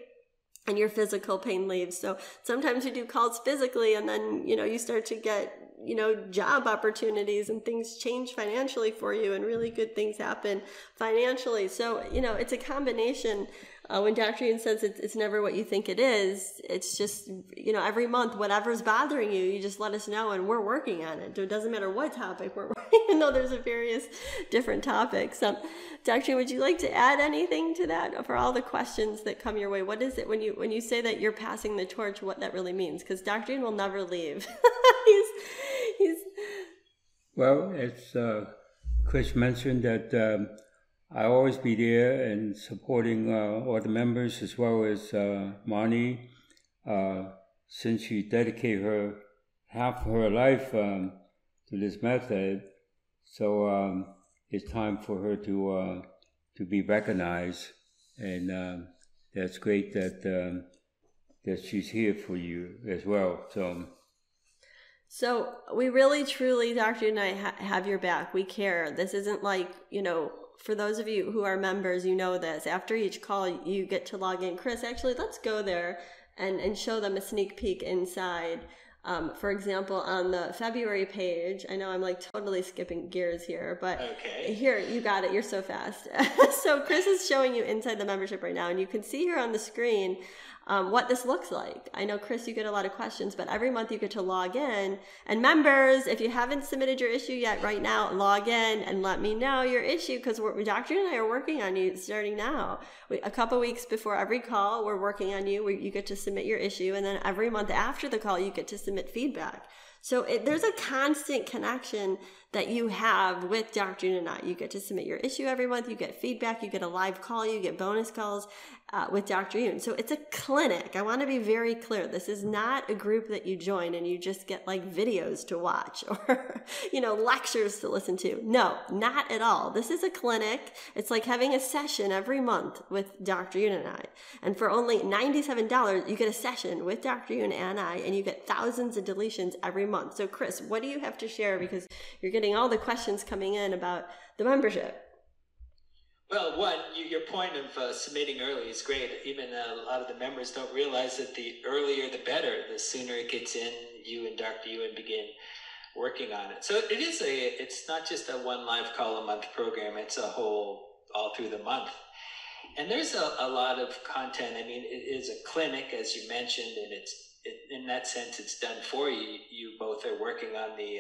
and your physical pain leaves. So sometimes we do calls physically and then, you know, you start to get, you know, job opportunities and things change financially for you and really good things happen financially. So, you know, it's a combination. When Dr. Yuen says it's never what you think it is, it's just, you know, every month, whatever's bothering you, you just let us know and we're working on it. It doesn't matter what topic we're working, even though there's a various different topics. Dr. Yuen, would you like to add anything to that for all the questions that come your way? What is it when you say that you're passing the torch, what that really means? Because Dr. Yuen will never leave. he's... Well, it's, Chris mentioned that, I'll always be there and supporting all the members as well as Marnie. Since she dedicated her half of her life to this method, so it's time for her to be recognized, and that's great that that she's here for you as well. So. So we really, truly, Dr. Yuen and I have your back. We care. This isn't like, you know. For those of you who are members, you know this. After each call, you get to log in. Chris, actually, let's go there and show them a sneak peek inside. For example, on the February page, I know I'm like totally skipping gears here, but okay. Here, you got it. You're so fast. So Chris is showing you inside the membership right now, and you can see here on the screen what this looks like. I know, Chris, you get a lot of questions, but every month you get to log in. And members, if you haven't submitted your issue yet right now, log in and let me know your issue because Dr. Yuen and I are working on you starting now. A couple weeks before every call, we're working on you. You get to submit your issue, and then every month after the call, you get to submit feedback. So there's a constant connection that you have with Dr. Yuen and I. You get to submit your issue every month. You get feedback. You get a live call. You get bonus calls with Dr. Yuen. So it's a clinic. I want to be very clear. This is not a group that you join and you just get like videos to watch or, you know, lectures to listen to. No, not at all. This is a clinic. It's like having a session every month with Dr. Yuen and I. And for only $97, you get a session with Dr. Yuen and I, and you get thousands of deletions every month. So Chris, what do you have to share? Because you're getting all the questions coming in about the membership. Well, one, your point of submitting early is great. Even a lot of the members don't realize that the earlier the better. The sooner it gets in, you and Dr. Yuen begin working on it. So it's not just a one live call a month program. It's a whole all through the month. And there's a lot of content. I mean, it is a clinic, as you mentioned, and in that sense, it's done for you. You both are working on the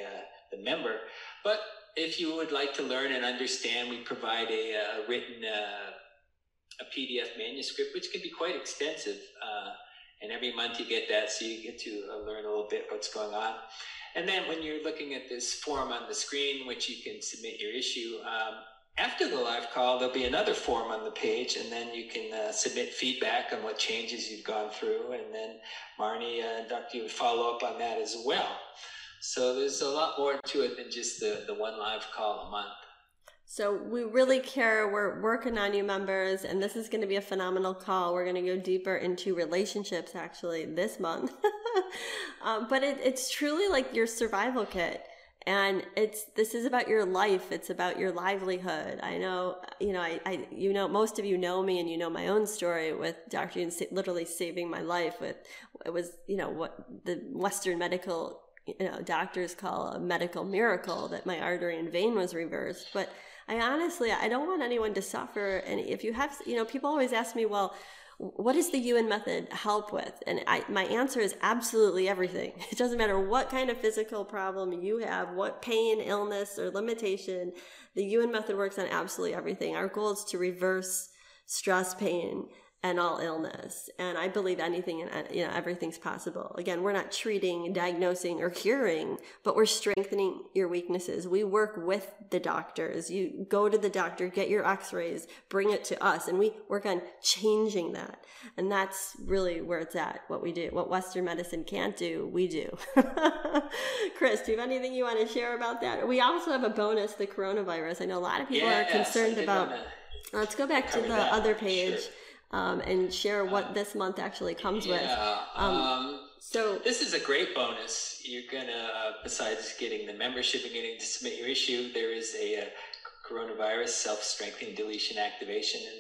member, but if you would like to learn and understand, we provide a written a PDF manuscript, which can be quite extensive. And every month you get that, so you get to learn a little bit what's going on. And then when you're looking at this form on the screen, which you can submit your issue, after the live call, there'll be another form on the page, and then you can submit feedback on what changes you've gone through. And then Marnie and Dr. Yuen follow up on that as well. So there's a lot more to it than just the one live call a month. So we really care. We're working on you members, and this is going to be a phenomenal call. We're going to go deeper into relationships actually this month. But it's truly like your survival kit. And this is about your life. It's about your livelihood. I know, you know, most of you know me, and you know my own story with Dr. Yuen literally saving my life. It was, you know, what the Western medical, you know, doctors call a medical miracle that my artery and vein was reversed. But I honestly don't want anyone to suffer. And if you have, you know, people always ask me, well, what does the Yuen method help with? And my answer is absolutely everything. It doesn't matter what kind of physical problem you have, what pain, illness, or limitation, the Yuen method works on absolutely everything. Our goal is to reverse stress, pain, and all illness. And I believe anything and everything's possible. Again, we're not treating, diagnosing, or curing, but we're strengthening your weaknesses. We work with the doctors. You go to the doctor, get your x-rays, bring it to us, and we work on changing that. And that's really where it's at, what we do. What Western medicine can't do, we do. Chris, do you have anything you want to share about that? We also have a bonus, the coronavirus. I know a lot of people are concerned about. Let's go back to the other page. Sure. And share what this month actually comes with. So this is a great bonus. You're gonna, besides getting the membership and getting to submit your issue, there is a coronavirus self-strengthening deletion activation, and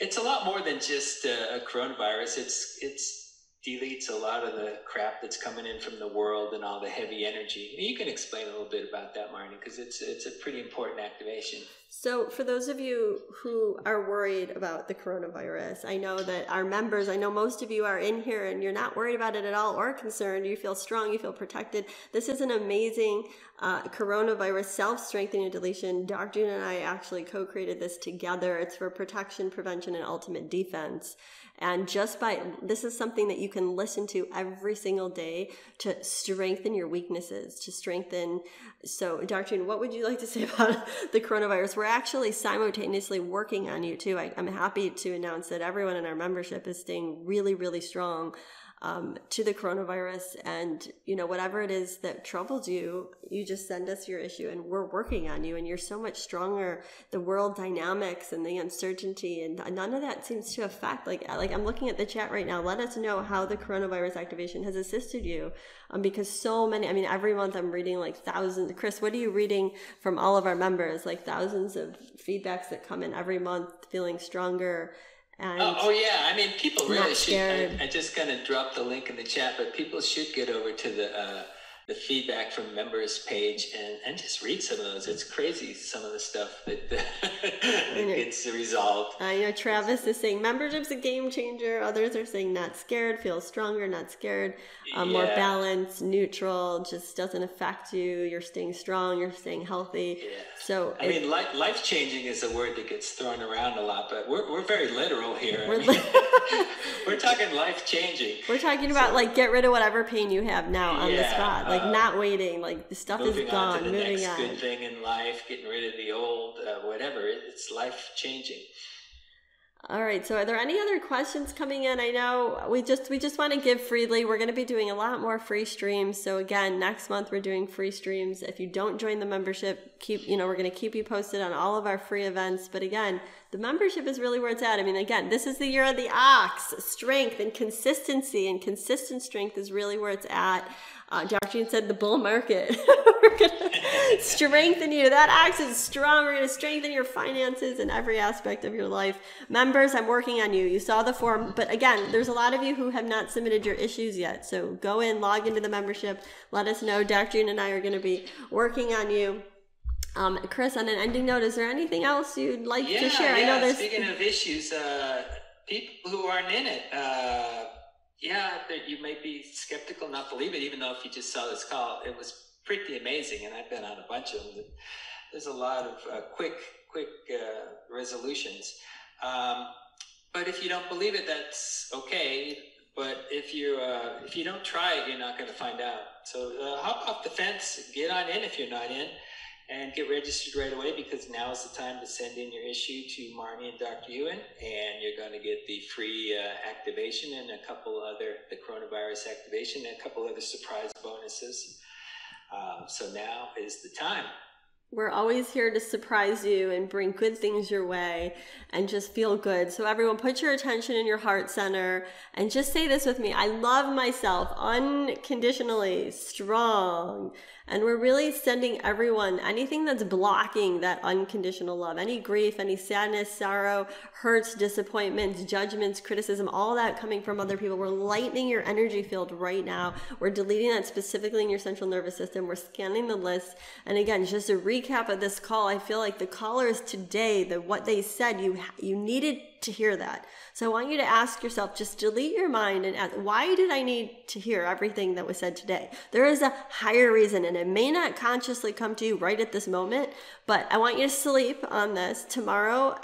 it's a lot more than just a coronavirus. It's deletes a lot of the crap that's coming in from the world and all the heavy energy. You can explain a little bit about that, Marnie, because it's a pretty important activation. So for those of you who are worried about the coronavirus, I know that our members, I know most of you are in here and you're not worried about it at all or concerned. You feel strong, you feel protected. This is an amazing coronavirus self-strengthening and deletion. Dr. Yuen and I actually co-created this together. It's for protection, prevention, and ultimate defense. And just by, this is something that you can listen to every single day to strengthen your weaknesses, to strengthen. So Dr. Yuen, what would you like to say about the coronavirus? We're actually simultaneously working on you too. I'm happy to announce that everyone in our membership is staying really, really strong to the coronavirus, and whatever it is that troubles you, you just send us your issue and we're working on you, and you're so much stronger. The world dynamics and the uncertainty and none of that seems to affect, like I'm looking at the chat right now. Let us know how the coronavirus activation has assisted you, because so many, every month I'm reading like thousands. Chris, what are you reading from all of our members? Like thousands of feedbacks that come in every month, feeling stronger. People really should. I just kind of dropped the link in the chat, but people should get over to the feedback from members page and just read some of those. It's crazy, some of the stuff that, that gets resolved. I know Travis is saying membership's a game changer. Others are saying not scared, feel stronger, not scared, more balanced, neutral, just doesn't affect you. You're staying strong, you're staying healthy. Yeah. So life changing is a word that gets thrown around a lot, but we're very literal here. We're talking life changing. We're talking about get rid of whatever pain you have now on the spot. Not waiting, the stuff is gone, moving on. Good thing in life, getting rid of the old, whatever, it's life-changing. All right, so are there any other questions coming in? I know we just want to give freely. We're going to be doing a lot more free streams. So again, next month we're doing free streams. If you don't join the membership, we're going to keep you posted on all of our free events. But again, the membership is really where it's at. Again, this is the year of the ox. Strength and consistency, and consistent strength is really where it's at. Dr. Yuen said the bull market. We're going to strengthen you. That ox is strong. We're going to strengthen your finances and every aspect of your life. Members, I'm working on you. You saw the form. But again, there's a lot of you who have not submitted your issues yet. So go in, log into the membership. Let us know. Dr. Yuen and I are going to be working on you. Chris, on an ending note, is there anything else you'd like to share? I know there's... Speaking of issues, people who aren't in it... you may be skeptical, not believe it, even though if you just saw this call, it was pretty amazing, and I've been on a bunch of them. There's a lot of quick resolutions. But if you don't believe it, that's okay. But if you don't try it, you're not going to find out. So hop off the fence, get on in if you're not in, and get registered right away, because now is the time to send in your issue to Marnie and Dr. Yuen, and you're going to get the free activation and the coronavirus activation and a couple other surprise bonuses. So now is the time. We're always here to surprise you and bring good things your way and just feel good. So everyone, put your attention in your heart center and just say this with me. I love myself unconditionally, strong. And we're really sending everyone anything that's blocking that unconditional love, any grief, any sadness, sorrow, hurts, disappointments, judgments, criticism, all that coming from other people. We're lightening your energy field right now. We're deleting that specifically in your central nervous system. We're scanning the list. And again, just a recap of this call, I feel like the callers today, what they said, you needed to hear that. So I want you to ask yourself, just delete your mind and ask, why did I need to hear everything that was said today? There is a higher reason, and it may not consciously come to you right at this moment, but I want you to sleep on this. Tomorrow,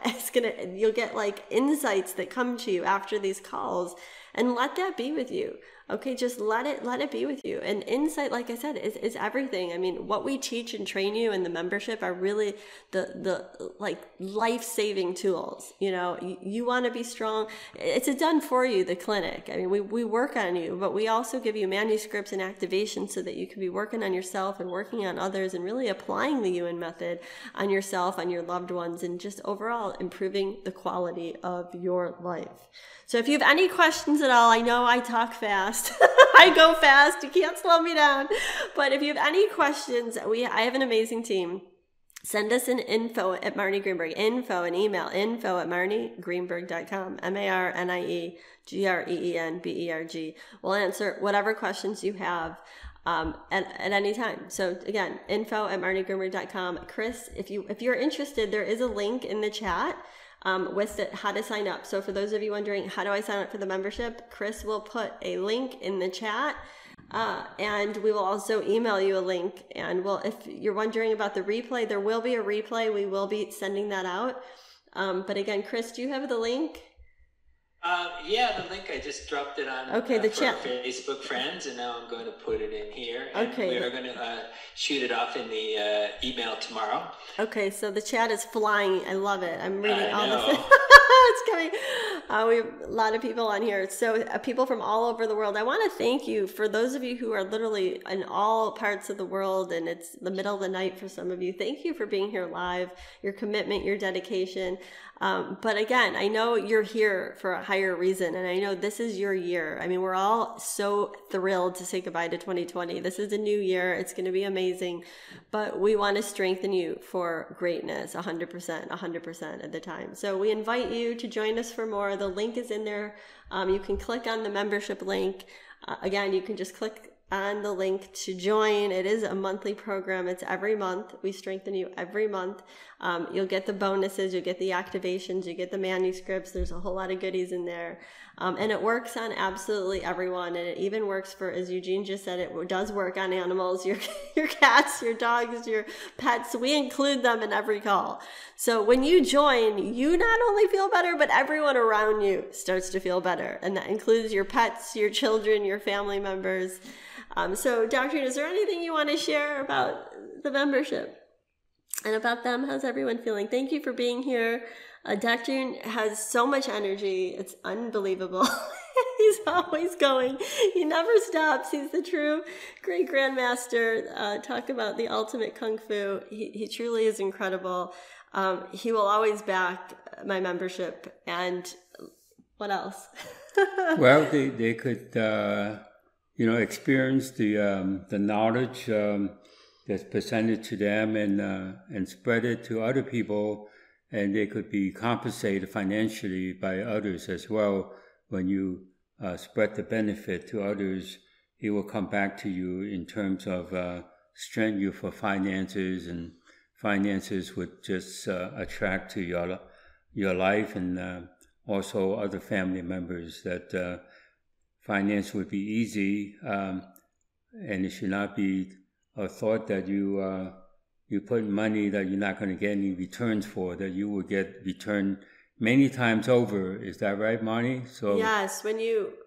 you'll get like insights that come to you after these calls, and let that be with you. Okay, just let it be with you. And insight, like I said, is everything. I mean, what we teach and train you in the membership are really the like life-saving tools. You know, you want to be strong. It's a done for you, the clinic. I mean, we work on you, but we also give you manuscripts and activations so that you can be working on yourself and working on others and really applying the Yuen method on yourself, on your loved ones, and just overall improving the quality of your life. So if you have any questions at all, I know I talk fast. I go fast. You can't slow me down. But if you have any questions, I have an amazing team. Send us an info at marniegreenberg.com, MarnieGreenberg.com. We'll answer whatever questions you have at any time. So again, info@marniegreenberg.com. Chris, if you're interested, there is a link in the chat with how to sign up. So for those of you wondering, how do I sign up for the membership? Chris will put a link in the chat, and we will also email you a link. And if you're wondering about the replay, there will be a replay. We will be sending that out. But again, Chris, do you have the link? Yeah, the link, I just dropped it on the chat, Facebook friends, and now I'm going to put it in here. And okay, we are going to shoot it off in the email tomorrow. Okay, so the chat is flying. I love it. I'm reading all this. It's coming. We have a lot of people on here. So people from all over the world. I want to thank you for those of you who are literally in all parts of the world, and it's the middle of the night for some of you. Thank you for being here live, your commitment, your dedication. But again, I know you're here for a higher reason, and I know this is your year. I mean, we're all so thrilled to say goodbye to 2020. This is a new year. It's going to be amazing, but we want to strengthen you for greatness 100% of the time. So we invite you to join us for more. The link is in there. You can click on the membership link. Again, you can just click on the link to join. It is a monthly program. It's every month. We strengthen you every month. You'll get the bonuses, you'll get the activations, you get the manuscripts. There's a whole lot of goodies in there. And it works on absolutely everyone. And it even works for, as Eugene just said, it does work on animals, your cats, your dogs, your pets. We include them in every call. So when you join, you not only feel better, but everyone around you starts to feel better. And that includes your pets, your children, your family members. So Dr. Yuen, is there anything you want to share about the membership and about them? How's everyone feeling? Thank you for being here. Dr. Yuen has so much energy. It's unbelievable. He's always going. He never stops. He's the true great grandmaster. Talk about the ultimate kung fu. He truly is incredible. He will always back my membership. And what else? Well, they could... experience the knowledge that's presented to them and spread it to other people, and they could be compensated financially by others as well. When you spread the benefit to others, it will come back to you in terms of strength you for finances, and finances would just attract to your life, and also other family members that... Finance would be easy, and it should not be a thought that you put money that you're not going to get any returns for, that you will get return many times over. Is that right, Marnie? So yes, when you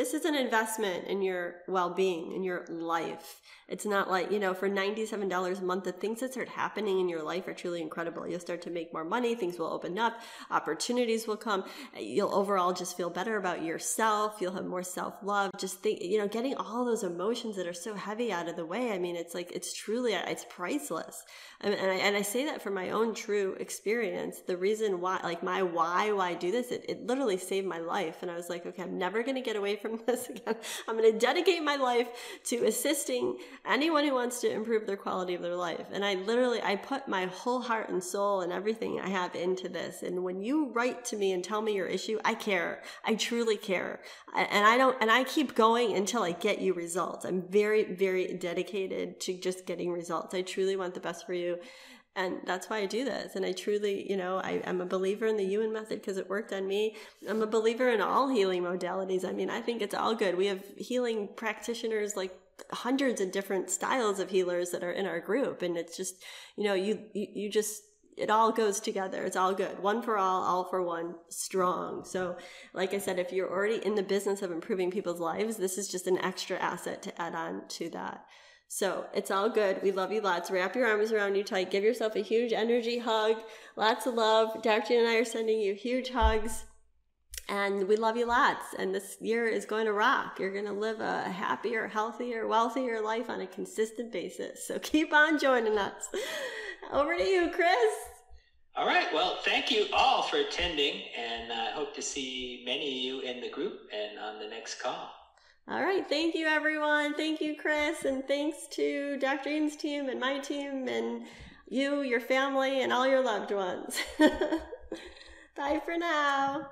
this is an investment in your well-being, in your life. It's not like, for $97 a month, the things that start happening in your life are truly incredible. You'll start to make more money, things will open up, opportunities will come, you'll overall just feel better about yourself, you'll have more self-love, just think, getting all those emotions that are so heavy out of the way. I mean, it's truly, it's priceless. And I say that from my own true experience. The reason why, my why I do this, it literally saved my life. And I was like, okay, I'm never going to get away from this again. I'm going to dedicate my life to assisting anyone who wants to improve their quality of their life. And I put my whole heart and soul and everything I have into this. And when you write to me and tell me your issue, I care. I truly care. And I keep going until I get you results. I'm very, very dedicated to just getting results. I truly want the best for you. And that's why I do this. And I truly, you know, I'm a believer in the Yuen method because it worked on me. I'm a believer in all healing modalities. I mean, I think it's all good. We have healing practitioners like hundreds of different styles of healers that are in our group. And it's just, you know, you just, it all goes together. It's all good. One for all for one, strong. So like I said, if you're already in the business of improving people's lives, this is just an extra asset to add on to that. So it's all good. We love you lots. Wrap your arms around you tight. Give yourself a huge energy hug. Lots of love. Dr. Jean and I are sending you huge hugs. And we love you lots. And this year is going to rock. You're going to live a happier, healthier, wealthier life on a consistent basis. So keep on joining us. Over to you, Chris. All right. Well, thank you all for attending. And I hope to see many of you in the group and on the next call. All right. Thank you, everyone. Thank you, Chris. And thanks to Dr. Eames' team and my team and you, your family, and all your loved ones. Bye for now.